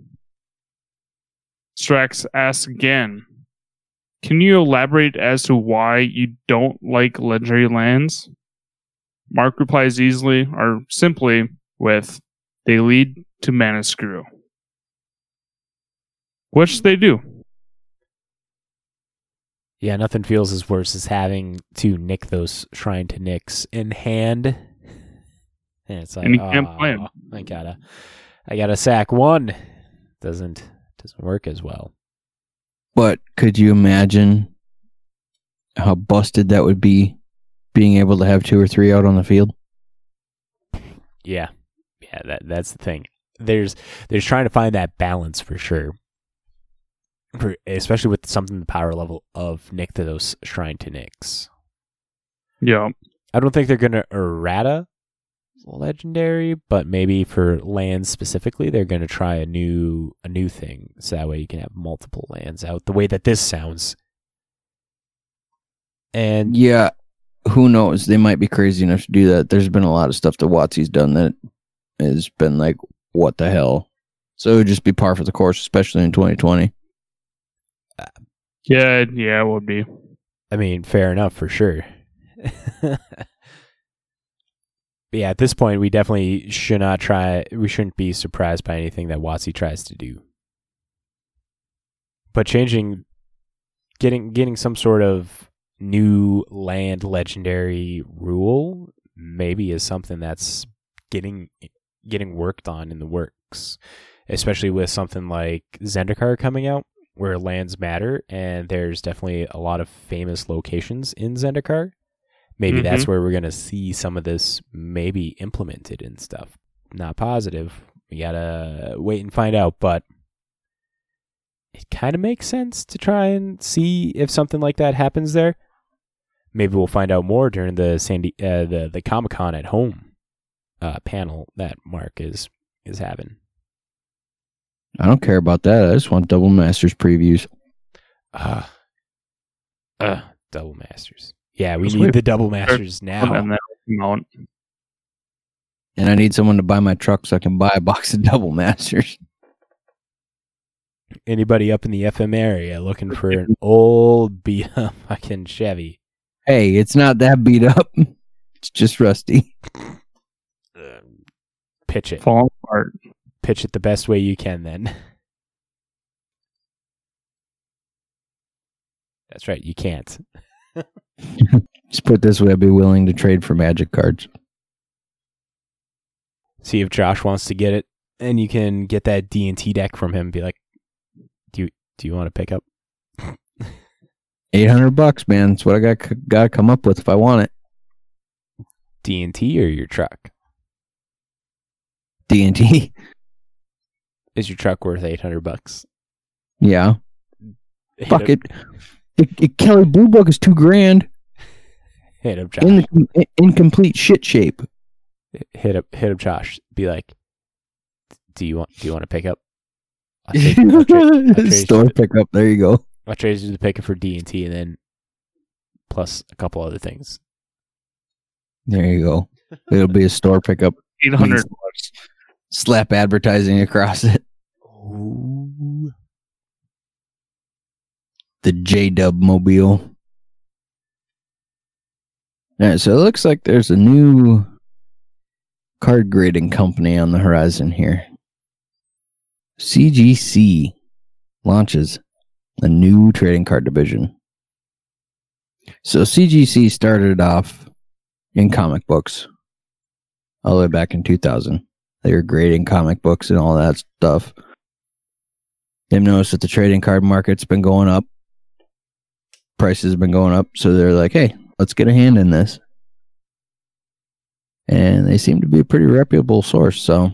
Strax asks again, can you elaborate as to why you don't like legendary lands? Mark replies easily or simply with, they lead to mana screw. Which they do. Yeah, nothing feels as worse as having to nick those Shrine to Nyx in hand. And it's like, and you can't oh, play I gotta, I gotta sack one. Doesn't doesn't work as well. But could you imagine how busted that would be, being able to have two or three out on the field? Yeah, yeah, that that's the thing. There's there's trying to find that balance for sure. For, especially with something the power level of Nycthados Shrine to Nyx. Yeah. I don't think they're going to errata legendary, but maybe for lands specifically, they're going to try a new a new thing, so that way you can have multiple lands out. The way that this sounds, and yeah, who knows? They might be crazy enough to do that. There's been a lot of stuff that WotC's done that has been like, what the hell? So it would just be par for the course, especially in twenty twenty. Uh, yeah, yeah, it would be. I mean, fair enough for sure. But yeah, at this point, we definitely should not try. We shouldn't be surprised by anything that WotC tries to do. But changing, getting getting some sort of new land legendary rule maybe is something that's getting getting worked on in the works, especially with something like Zendikar coming out, where lands matter, and there's definitely a lot of famous locations in Zendikar. Maybe mm-hmm. that's where we're going to see some of this maybe implemented and stuff. Not positive. We got to wait and find out, but it kind of makes sense to try and see if something like that happens there. Maybe we'll find out more during the Sandy, uh, the, the Comic-Con at home uh, panel that Mark is, is having. I don't care about that. I just want Double Masters previews. Uh, uh, Double Masters. Yeah, we need the Double Masters now. And I need someone to buy my truck so I can buy a box of Double Masters. Anybody up in the F M area looking for an old beat up fucking Chevy? Hey, it's not that beat up. It's just rusty. Um, pitch it. Fall apart. Pitch it the best way you can then. That's right, you can't. Just put it this way, I'd be willing to trade for Magic cards. See if Josh wants to get it, and you can get that D and T deck from him. Be like, do you do you want to pick up eight hundred bucks, man? That's what I got got to come up with if I want it. D and T or your truck? D and T. Is your truck worth eight hundred bucks? Yeah. Fuck it. The Kelly Blue Book is two grand. Hit up Josh. In the, in complete shit shape. Hit up, hit up Josh. Be like, do you want, do you want to pick up? I'll trade you, I'll trade, I'll trade Store to, pickup. There you go. I'll trade you the pickup for D and T, and then plus a couple other things. There you go. It'll be a store pickup. Eight hundred bucks. Slap advertising across it. Ooh. The J-Dub Mobile. All right, so it looks like there's a new card grading company on the horizon here. C G C launches a new trading card division. So C G C started off in comic books all the way back in two thousand. They were grading comic books and all that stuff. They've noticed that the trading card market's been going up. Prices have been going up, so they're like, hey, let's get a hand in this. And they seem to be a pretty reputable source, so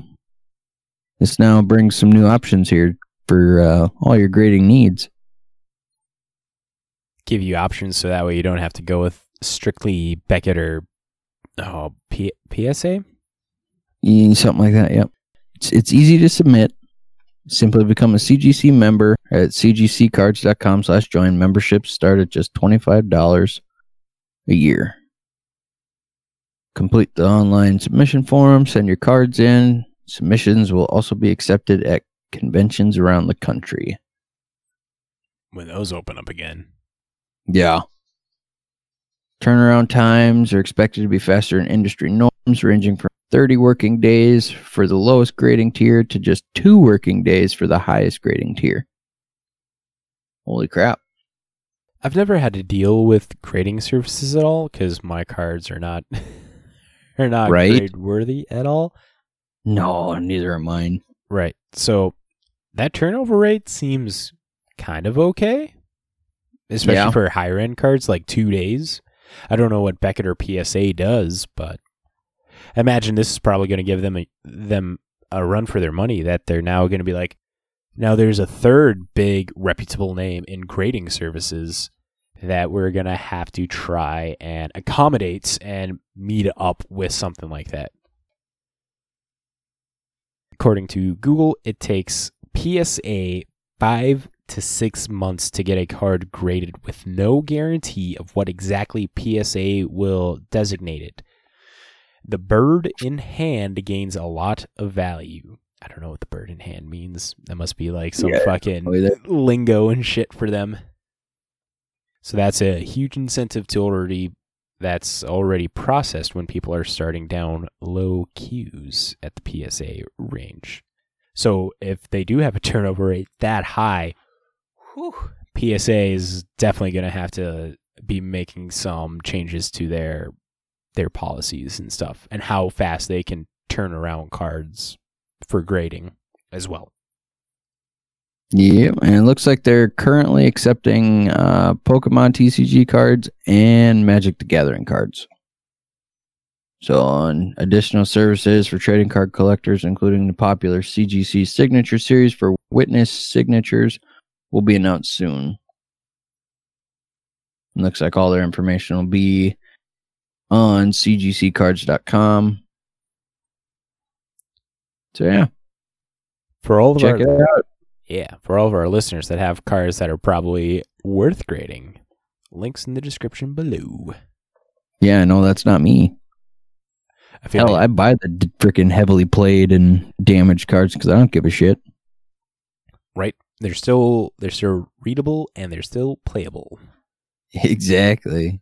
this now brings some new options here for uh, all your grading needs. Give you options so that way you don't have to go with strictly Beckett or oh, P- PSA? Something like that, yep. It's, it's easy to submit. Simply become a C G C member at cgccards.com slash join. Memberships start at just twenty-five dollars a year. Complete the online submission form, send your cards in. Submissions will also be accepted at conventions around the country. When those open up again. Yeah. Turnaround times are expected to be faster than industry norms, ranging from thirty working days for the lowest grading tier to just two working days for the highest grading tier. Holy crap. I've never had to deal with grading services at all because my cards are not are not right? grade worthy at all. No, neither are mine. Right. So that turnover rate seems kind of okay. Especially yeah. for higher end cards, like two days. I don't know what Beckett or P S A does, but I imagine this is probably going to give them a, them a run for their money, that they're now going to be like, now there's a third big reputable name in grading services that we're going to have to try and accommodate and meet up with something like that. according to Google, it takes P S A five to six months to get a card graded with no guarantee of what exactly P S A will designate it. The bird in hand gains a lot of value. I don't know what the bird in hand means. That must be like some yeah, fucking lingo and shit for them. So that's a huge incentive to already, that's already processed when people are starting down low queues at the P S A range. So if they do have a turnover rate that high, whew, P S A is definitely going to have to be making some changes to their their policies and stuff, and how fast they can turn around cards for grading as well. Yeah, and it looks like they're currently accepting uh, Pokemon T C G cards and Magic: The Gathering cards. So on additional services for trading card collectors, including the popular C G C Signature Series for Witness signatures, will be announced soon. It looks like all their information will be on C G C cards dot com. So yeah, for all of check our, it out. Yeah, for all of our listeners that have cards that are probably worth grading, links in the description below. Yeah, no, that's not me. I feel Hell, like, I buy the freaking heavily played and damaged cards because I don't give a shit. Right? They're still they're still readable and they're still playable. Exactly.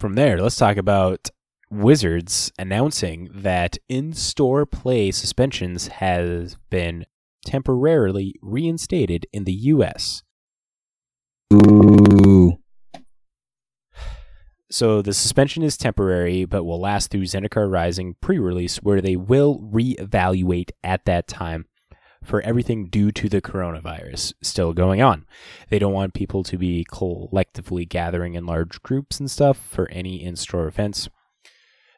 From there, let's talk about Wizards announcing that in-store play suspensions has been temporarily reinstated in the U S. Ooh. So the suspension is temporary, but will last through Zendikar Rising pre-release, where they will reevaluate at that time for everything due to the coronavirus still going on. They don't want people to be collectively gathering in large groups and stuff for any in-store events.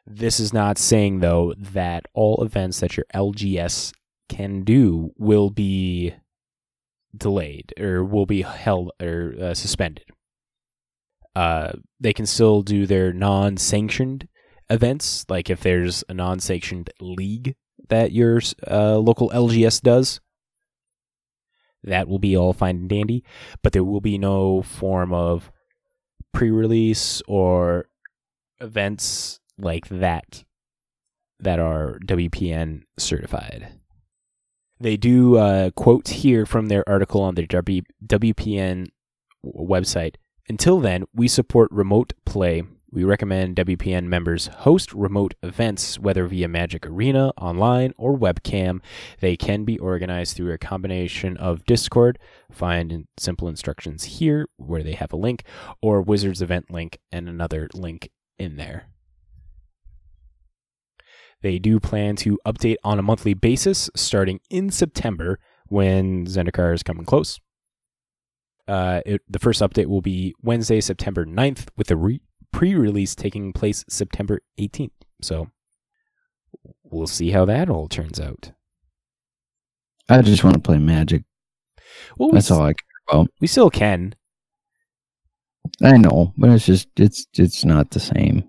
This is not saying, though, that all events that your L G S can do will be delayed or will be held or uh, suspended. Uh, they can still do their non-sanctioned events, like if there's a non-sanctioned league that your uh, local L G S does. That will be all fine and dandy, but there will be no form of pre-release or events like that that are W P N certified. They do uh, quote here from their article on their W P N website. Until then, we support remote play. We recommend W P N members host remote events, whether via Magic Arena, online, or webcam. They can be organized through a combination of Discord, find simple instructions here where they have a link, or Wizards event link and another link in there. They do plan to update on a monthly basis starting in September when Zendikar is coming close. Uh, it, the first update will be Wednesday, September ninth, with the re- pre-release taking place September eighteenth. So we'll see how that all turns out. I just want to play Magic. Well, that's all I care about. We still can. I know, but it's just it's it's not the same.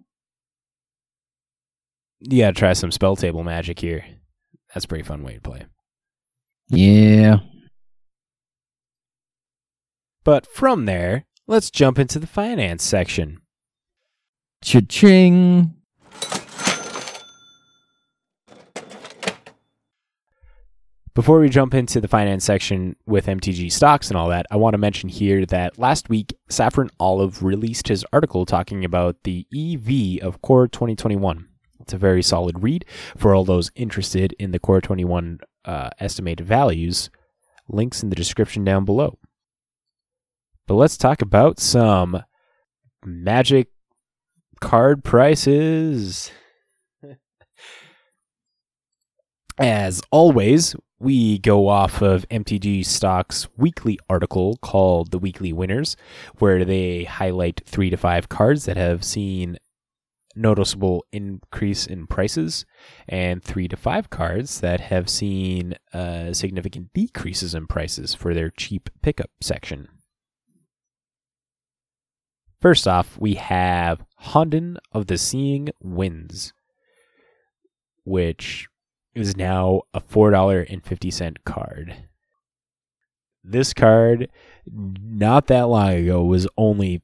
You gotta try some spell table Magic here. That's a pretty fun way to play. Yeah. But from there, let's jump into the finance section. Cha-ching! Before we jump into the finance section with M T G stocks and all that, I want to mention here that last week, Saffron Olive released his article talking about the E V of Core twenty twenty-one. It's a very solid read for all those interested in the Core twenty-one uh, estimated values. Links in the description down below. But let's talk about some Magic card prices. As always, we go off of M T G Stock's weekly article called The Weekly Winners, where they highlight three to five cards that have seen noticeable increase in prices, and three to five cards that have seen uh, significant decreases in prices for their cheap pickup section. First off, we have Honden of the Seeing Winds, which is now a four dollars and fifty cents card. This card, not that long ago, was only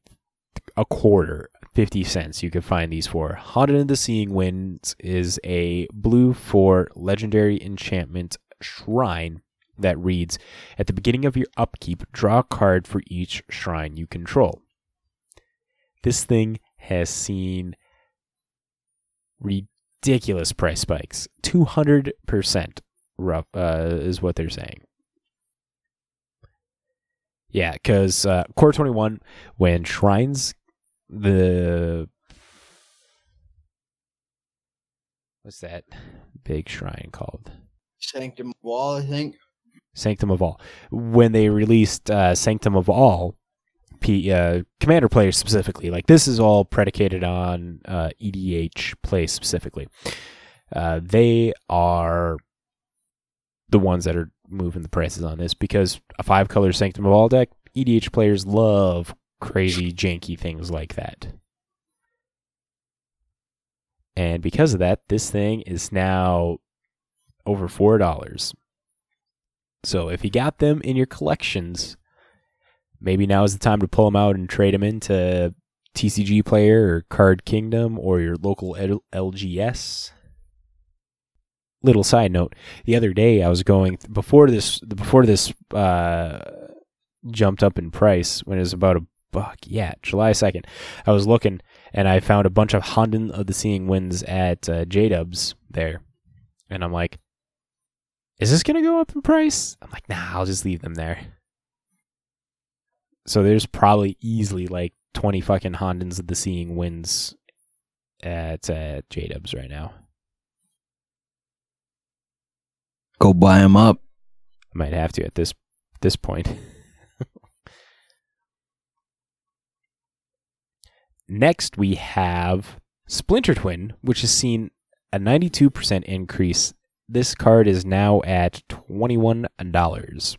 a quarter, fifty cents you could find these for. Haunted of the Seeing Winds is a blue for legendary enchantment shrine that reads, at the beginning of your upkeep, draw a card for each shrine you control. This thing has seen ridiculous price spikes. two hundred percent rough, uh, is what they're saying. Yeah, because uh, Core twenty-one, when shrines, the... What's that big shrine called? Sanctum of All, I think. Sanctum of All. When they released uh, Sanctum of All, P, uh, commander players specifically, like this is all predicated on uh, E D H play specifically. Uh, they are the ones that are moving the prices on this because a five-color Sanctum of All deck, E D H players love crazy, janky things like that. And because of that, this thing is now over four dollars. So if you got them in your collections, maybe now is the time to pull them out and trade them into T C G Player or Card Kingdom or your local L G S. Little side note: the other day I was going before this before this uh, jumped up in price when it was about a buck. Yeah, July second. I was looking and I found a bunch of Haunted of the Seeing Winds at uh, J-Dubs there, and I'm like, "Is this gonna go up in price?" I'm like, "Nah, I'll just leave them there." So there's probably easily like twenty fucking Hondens of the Seeing Winds at uh, J-Dubs right now. Go buy them up. I might have to at this this point. Next we have Splinter Twin, which has seen a ninety-two percent increase. This card is now at twenty-one dollars.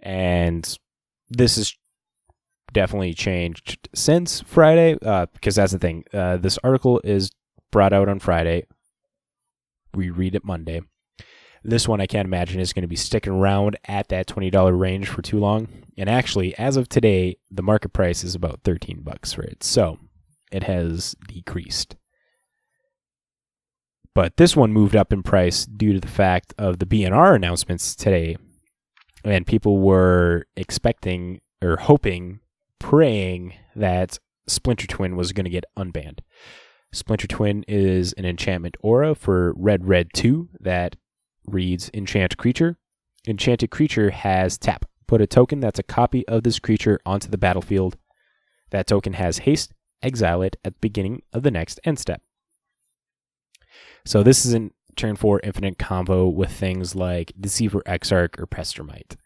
And this has definitely changed since Friday, uh, because that's the thing. Uh, this article is brought out on Friday. We read it Monday. This one I can't imagine is going to be sticking around at that twenty dollars range for too long. And actually, as of today, the market price is about thirteen bucks for it. So it has decreased. But this one moved up in price due to the fact of the B N R announcements today. And people were expecting or hoping, praying that Splinter Twin was going to get unbanned. Splinter Twin is an enchantment aura for red, red two that reads enchant creature. Enchanted creature has tap. Put a token that's a copy of this creature onto the battlefield. That token has haste. Exile it at the beginning of the next end step. So this is an turn four infinite combo with things like Deceiver Exarch or Pestermite.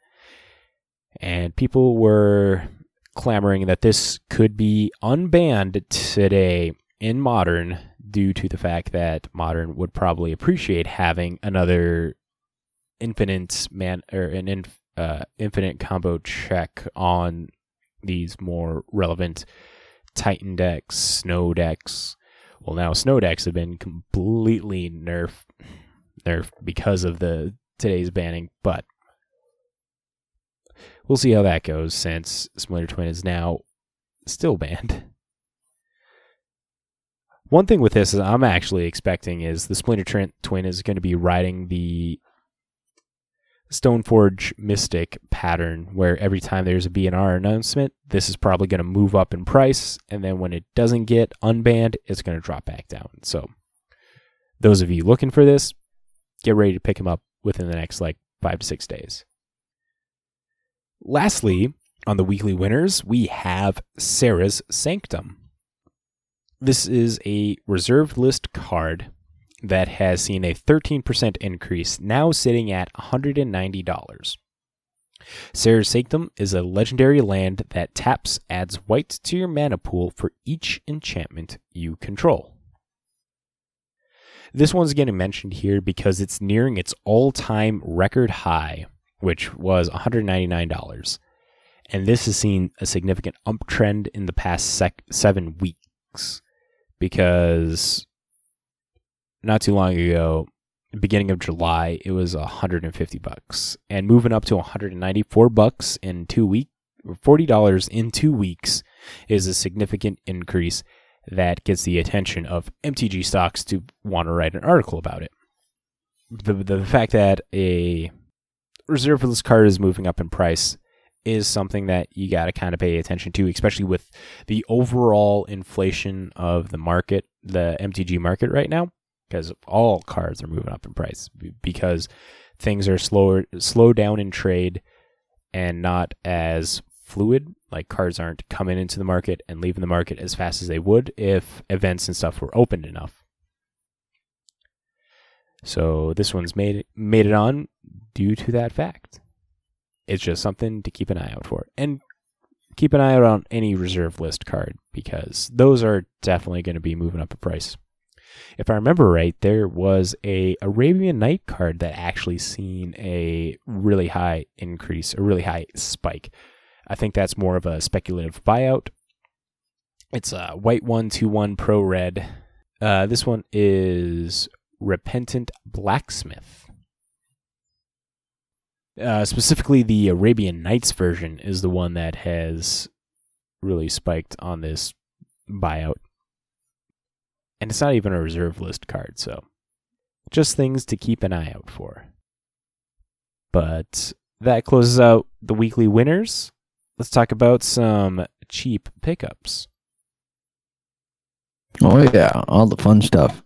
And people were clamoring that this could be unbanned today in Modern due to the fact that Modern would probably appreciate having another infinite man or an inf, uh, infinite combo check on these more relevant Titan decks, Snow decks. Well, now Snow decks have been completely nerfed, nerfed because of the today's banning, but we'll see how that goes since Splinter Twin is now still banned. One thing with this is I'm actually expecting is the Splinter Twin is going to be riding the Stoneforge Mystic pattern where every time there's a B N R announcement, this is probably going to move up in price, and then when it doesn't get unbanned, it's going to drop back down. So those of you looking for this, get ready to pick them up within the next like five to six days. Lastly, on the weekly winners, we have Serra's Sanctum. This is a reserved list card that has seen a thirteen percent increase, now sitting at one hundred ninety dollars. Serra's Sanctum is a legendary land that taps, adds white to your mana pool for each enchantment you control. This one's getting mentioned here because it's nearing its all-time record high, which was one hundred ninety-nine dollars. And this has seen a significant uptrend in the past sec- seven weeks. Because not too long ago, beginning of July, it was one hundred fifty bucks, and moving up to one hundred ninety-four bucks in two weeks, or forty dollars in two weeks, is a significant increase that gets the attention of M T G stocks to want to write an article about it. The the fact that a reserveless card is moving up in price is something that you got to kind of pay attention to, especially with the overall inflation of the market, the M T G market right now, because all cards are moving up in price because things are slower, slow down in trade and not as fluid. Like, cards aren't coming into the market and leaving the market as fast as they would if events and stuff were opened enough. So this one's made made it on due to that fact. It's just something to keep an eye out for. And keep an eye out on any reserve list card, because those are definitely going to be moving up in price. If I remember right, there was a Arabian Knight card that actually seen a really high increase, a really high spike. I think that's more of a speculative buyout. It's a white one two one pro red. Uh, this one is Repentant Blacksmith. Uh, specifically, the Arabian Knights version is the one that has really spiked on this buyout. And it's not even a reserve list card, so just things to keep an eye out for. But that closes out the weekly winners. Let's talk about some cheap pickups. Oh yeah, all the fun stuff.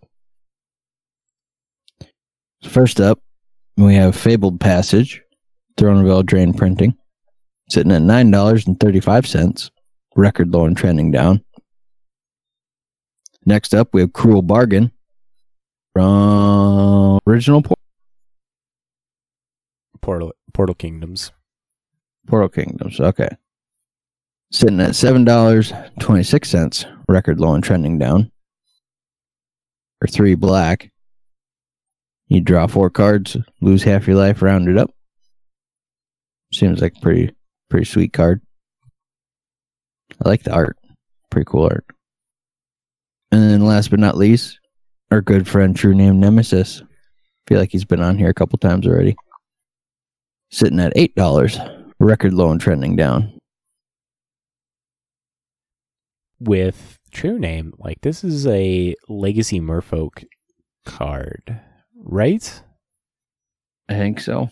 First up, we have Fabled Passage, Throne of Eldraine printing, sitting at nine dollars and thirty-five cents, record low and trending down. Next up, we have Cruel Bargain from Original Port- Portal Portal Kingdoms. Portal Kingdoms, okay. Sitting at seven dollars and twenty-six cents, record low and trending down. For three black, you draw four cards, lose half your life, round it up. Seems like a pretty, pretty sweet card. I like the art. Pretty cool art. And then last but not least, our good friend True Name Nemesis. I feel like he's been on here a couple times already. Sitting at eight dollars, record low and trending down. With True Name, like, this is a Legacy Merfolk card, right? I think so.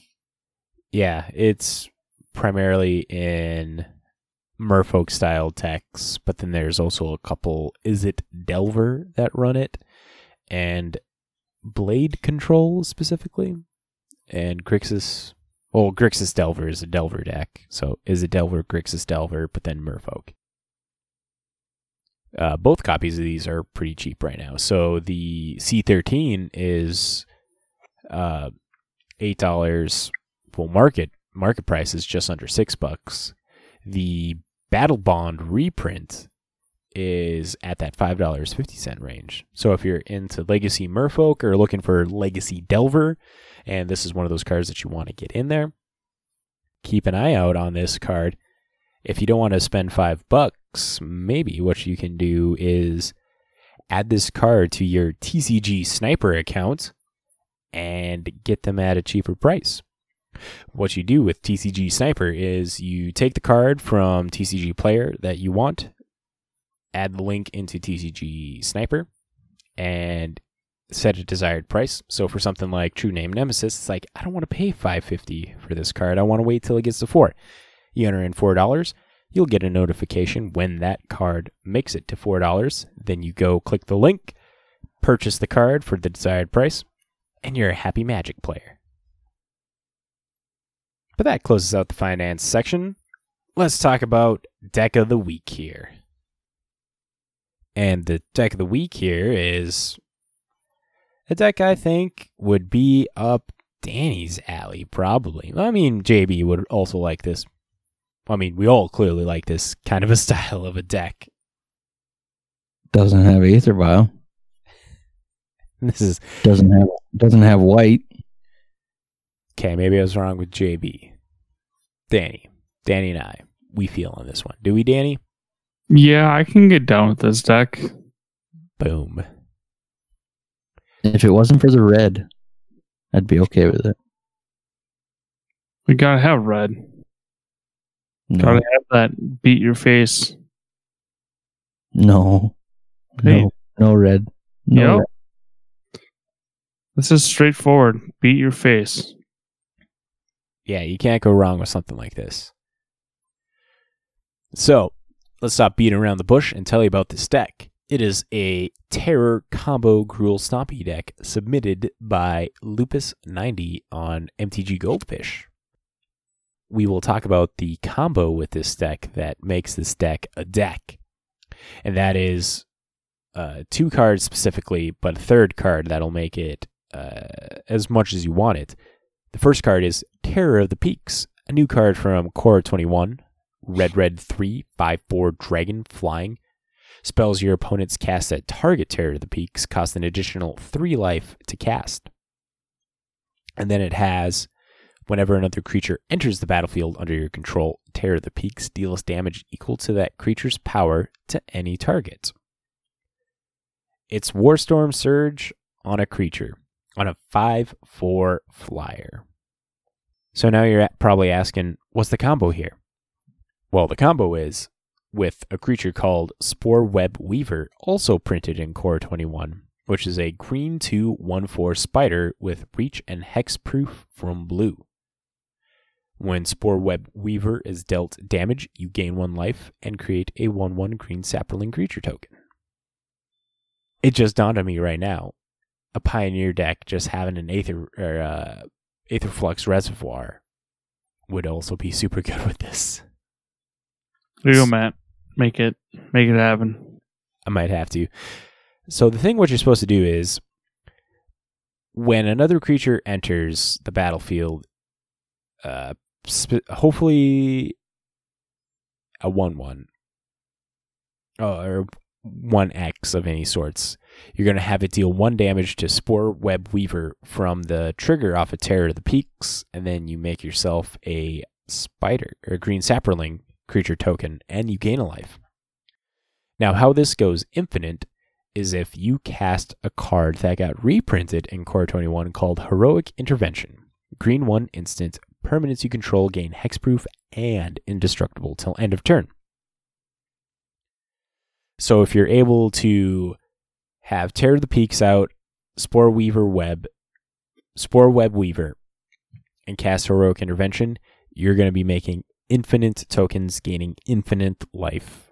Yeah, it's primarily in Merfolk style decks, but then there's also a couple Is It Delver that run it, and Blade Control specifically, and Grixis. Well, Grixis Delver is a Delver deck, so Is It Delver, Grixis Delver, but then Merfolk. Uh, both copies of these are pretty cheap right now. So the C thirteen is uh, eight dollars. Well, market market price is just under six bucks. The Battle Bond reprint is at that five dollars and fifty cents range. So if you're into Legacy Merfolk or looking for Legacy Delver, and this is one of those cards that you want to get in there, keep an eye out on this card. If you don't want to spend five bucks, maybe what you can do is add this card to your T C G Sniper account and get them at a cheaper price. What you do with T C G Sniper is you take the card from T C G Player that you want, add the link into T C G Sniper, and set a desired price. So for something like True Name Nemesis, it's like, I don't want to pay five dollars and fifty cents for this card. I want to wait till it gets to four dollars. You enter in four dollars, you'll get a notification when that card makes it to four dollars. Then you go click the link, purchase the card for the desired price, and you're a happy Magic player. But that closes out the finance section. Let's talk about Deck of the Week here. And the Deck of the Week here is a deck I think would be up Danny's alley, probably. I mean, J B would also like this. I mean, we all clearly like this kind of a style of a deck. Doesn't have Aether Vial. This is doesn't have doesn't have white. Okay, maybe I was wrong with J B. Danny. Danny and I. We feel on this one. Do we, Danny? Yeah, I can get down with this deck. Boom. If it wasn't for the red, I'd be okay with it. We gotta have red. No. Gotta have that beat your face. No. Hey. No. No red. No yep. red. This is straightforward. Beat your face. Yeah, you can't go wrong with something like this. So, let's stop beating around the bush and tell you about this deck. It is a Terror Combo Gruul Stompy deck submitted by Lupus ninety on M T G Goldfish. We will talk about the combo with this deck that makes this deck a deck. And that is uh, two cards specifically, but a third card that'll make it uh, as much as you want it. The first card is Terror of the Peaks, a new card from Core twenty-one. Red, red, three, five, four, dragon, flying. Spells your opponents cast at target Terror of the Peaks cost an additional three life to cast. And then it has, whenever another creature enters the battlefield under your control, Terror of the Peaks deals damage equal to that creature's power to any target. It's Warstorm Surge on a creature, on a five four flyer. So now you're probably asking, what's the combo here? Well, the combo is with a creature called Spore Web Weaver, also printed in Core twenty-one, which is a green two one four spider with reach and hexproof from blue. When Spore Web Weaver is dealt damage, you gain one life and create a one one green sapperling creature token. It just dawned on me right now, a Pioneer deck just having an Aether, or, uh, Aetherflux Reservoir would also be super good with this. There you go, Matt. Make it, make it happen. I might have to. So the thing what you're supposed to do is, when another creature enters the battlefield, uh, sp- hopefully a one one or one X of any sorts, you're going to have it deal one damage to Spore Web Weaver from the trigger off of Terror of the Peaks, and then you make yourself a spider or a green sapperling creature token, and you gain a life. Now, how this goes infinite is if you cast a card that got reprinted in Core twenty-one called Heroic Intervention. Green one instant, permanents you control gain hexproof and indestructible till end of turn. So if you're able to have Terror the Peaks out, Spore Weaver Web, Spore Web Weaver, and cast Heroic Intervention, you're going to be making infinite tokens, gaining infinite life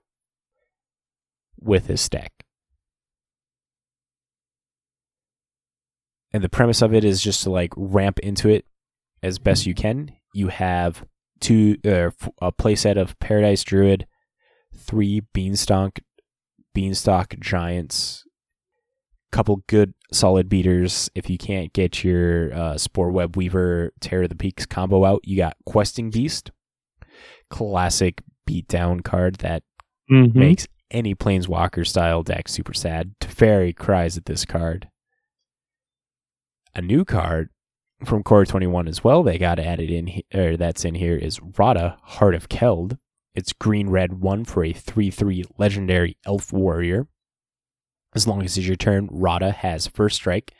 with his stack. And the premise of it is just to like ramp into it as best you can. You have two uh, a playset of Paradise Druid, three Beanstalk Beanstalk Giants, couple good solid beaters. If you can't get your uh, Spore Web Weaver Terror of the Peaks combo out, you got Questing Beast. Classic beatdown card that mm-hmm. makes any Planeswalker style deck super sad. Teferi cries at this card. A new card from Core twenty-one as well they got added in, or that's in here, is Rada, Heart of Keld. It's green red one for a three three legendary elf warrior. As long as it's your turn, Rada has first strike.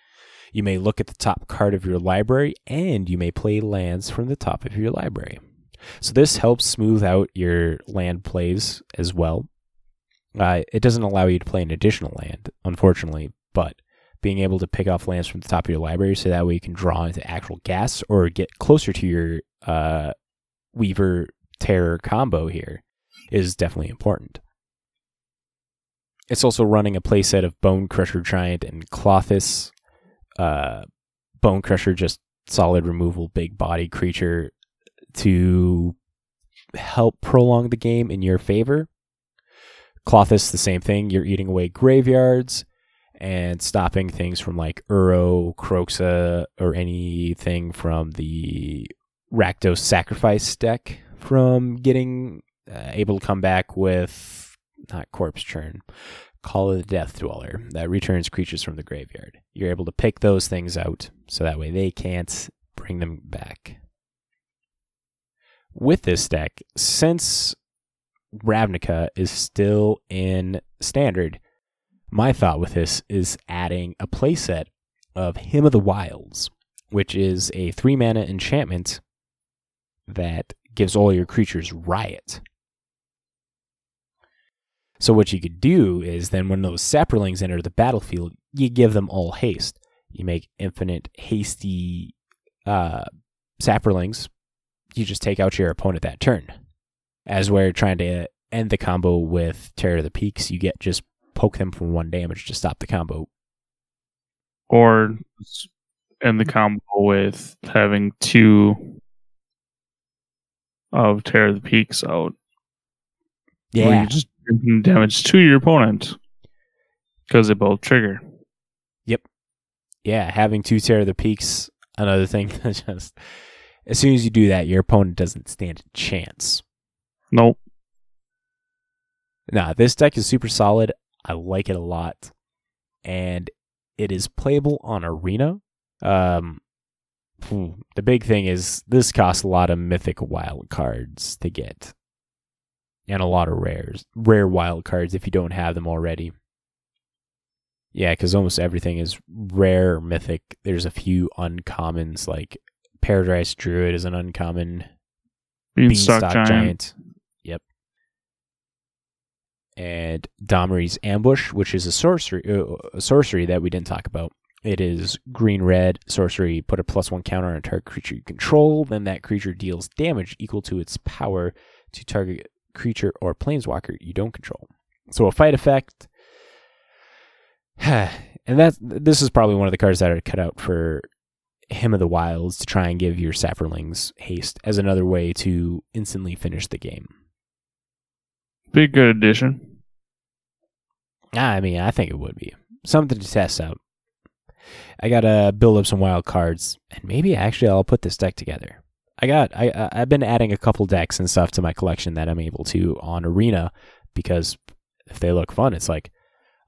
You may look at the top card of your library, and you may play lands from the top of your library. So this helps smooth out your land plays as well. Uh, it doesn't allow you to play an additional land, unfortunately, but being able to pick off lands from the top of your library so that way you can draw into actual gas or get closer to your uh, Weaver Terror combo here is definitely important. It's also running a playset of Bone Crusher Giant and Klothys. Uh, Bone Crusher, just solid removal, big body creature to help prolong the game in your favor. Klothys, the same thing. You're eating away graveyards and stopping things from like Uro, Croxa, or anything from the Rakdos Sacrifice deck from getting uh, able to come back with, not Corpse Churn, Call of the Death Dweller that returns creatures from the graveyard. You're able to pick those things out so that way they can't bring them back. With this deck, since Ravnica is still in Standard, my thought with this is adding a playset of Hymn of the Wilds, which is a three mana enchantment that gives all your creatures riot. So what you could do is then when those saplings enter the battlefield, you give them all haste. You make infinite hasty uh, saplings. You just take out your opponent that turn. As we're trying to end the combo with Terror of the Peaks, you get just poke them for one damage to stop the combo. Or end the combo with having two of Terror of the Peaks out. Yeah. Where you just do damage to your opponent because they both trigger. Yep. Yeah, having two Terror of the Peaks, another thing that just... As soon as you do that, your opponent doesn't stand a chance. Nope. Nah, this deck is super solid. I like it a lot. And it is playable on Arena. Um, the big thing is this costs a lot of mythic wild cards to get. And a lot of rares. Rare wild cards if you don't have them already. Yeah, because almost everything is rare or mythic. There's a few uncommons like... Paradise Druid is an uncommon. Beanstalk, Beanstalk Giant. Giant. Yep. And Domri's Ambush, which is a sorcery uh, a sorcery that we didn't talk about. It is green-red sorcery. Put a plus one counter on a target creature you control. Then that creature deals damage equal to its power to target creature or planeswalker you don't control. So a fight effect. And that's, this is probably one of the cards that are cut out for... Hymn of the Wilds to try and give your saplings haste as another way to instantly finish the game. Be a good addition. I mean, I think it would be. Something to test out. I gotta build up some wild cards, and maybe actually I'll put this deck together. I got, I, I've been adding a couple decks and stuff to my collection that I'm able to on Arena, because if they look fun, it's like,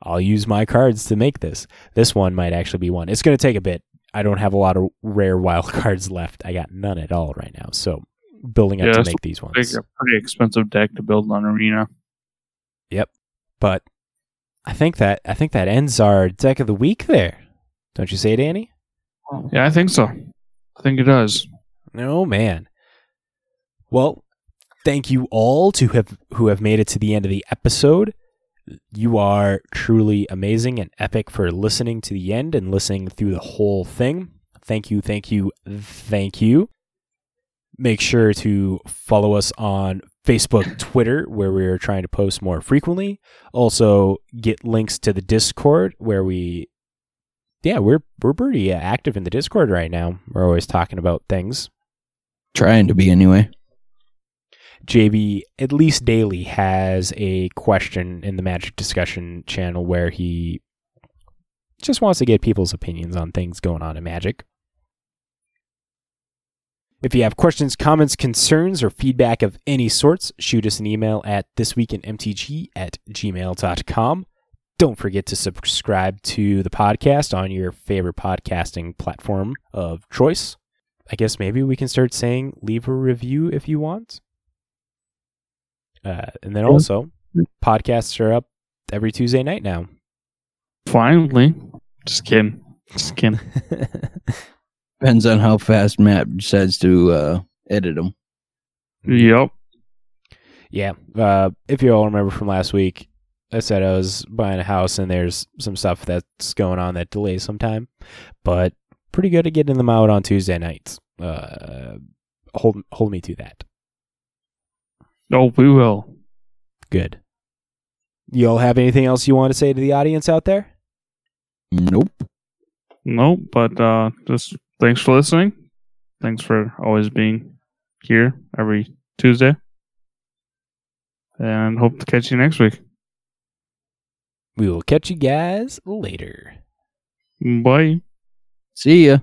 I'll use my cards to make this. This one might actually be one. It's gonna take a bit. I don't have a lot of rare wild cards left. I got none at all right now. So building up yeah, to make these ones. It's a pretty expensive deck to build on Arena. Yep. But I think that I think that ends our deck of the week there. Don't you say, Danny? Yeah, I think so. I think it does. Oh, man. Well, thank you all to have who have made it to the end of the episode. You are truly amazing and epic for listening to the end and listening through the whole thing. Thank you, thank you, thank you. Make sure to follow us on Facebook, Twitter, where we are trying to post more frequently. Also, get links to the Discord, where we, yeah, we're we're pretty active in the Discord right now. We're always talking about things. Trying to be, anyway. J B, at least daily, has a question in the Magic Discussion channel where he just wants to get people's opinions on things going on in Magic. If you have questions, comments, concerns, or feedback of any sorts, shoot us an email at this week in M T G at gmail dot com. Don't forget to subscribe to the podcast on your favorite podcasting platform of choice. I guess maybe we can start saying leave a review if you want. Uh, and then also, podcasts are up every Tuesday night now. Finally. Just kidding. Just kidding. Depends on how fast Matt decides to uh, edit them. Yep. Yeah. Uh, if you all remember from last week, I said I was buying a house and there's some stuff that's going on that delays sometime. But pretty good at getting them out on Tuesday nights. Uh, hold, hold me to that. Oh, we will. Good. You all have anything else you want to say to the audience out there? Nope. Nope, but uh, just thanks for listening. Thanks for always being here every Tuesday. And hope to catch you next week. We will catch you guys later. Bye. See ya.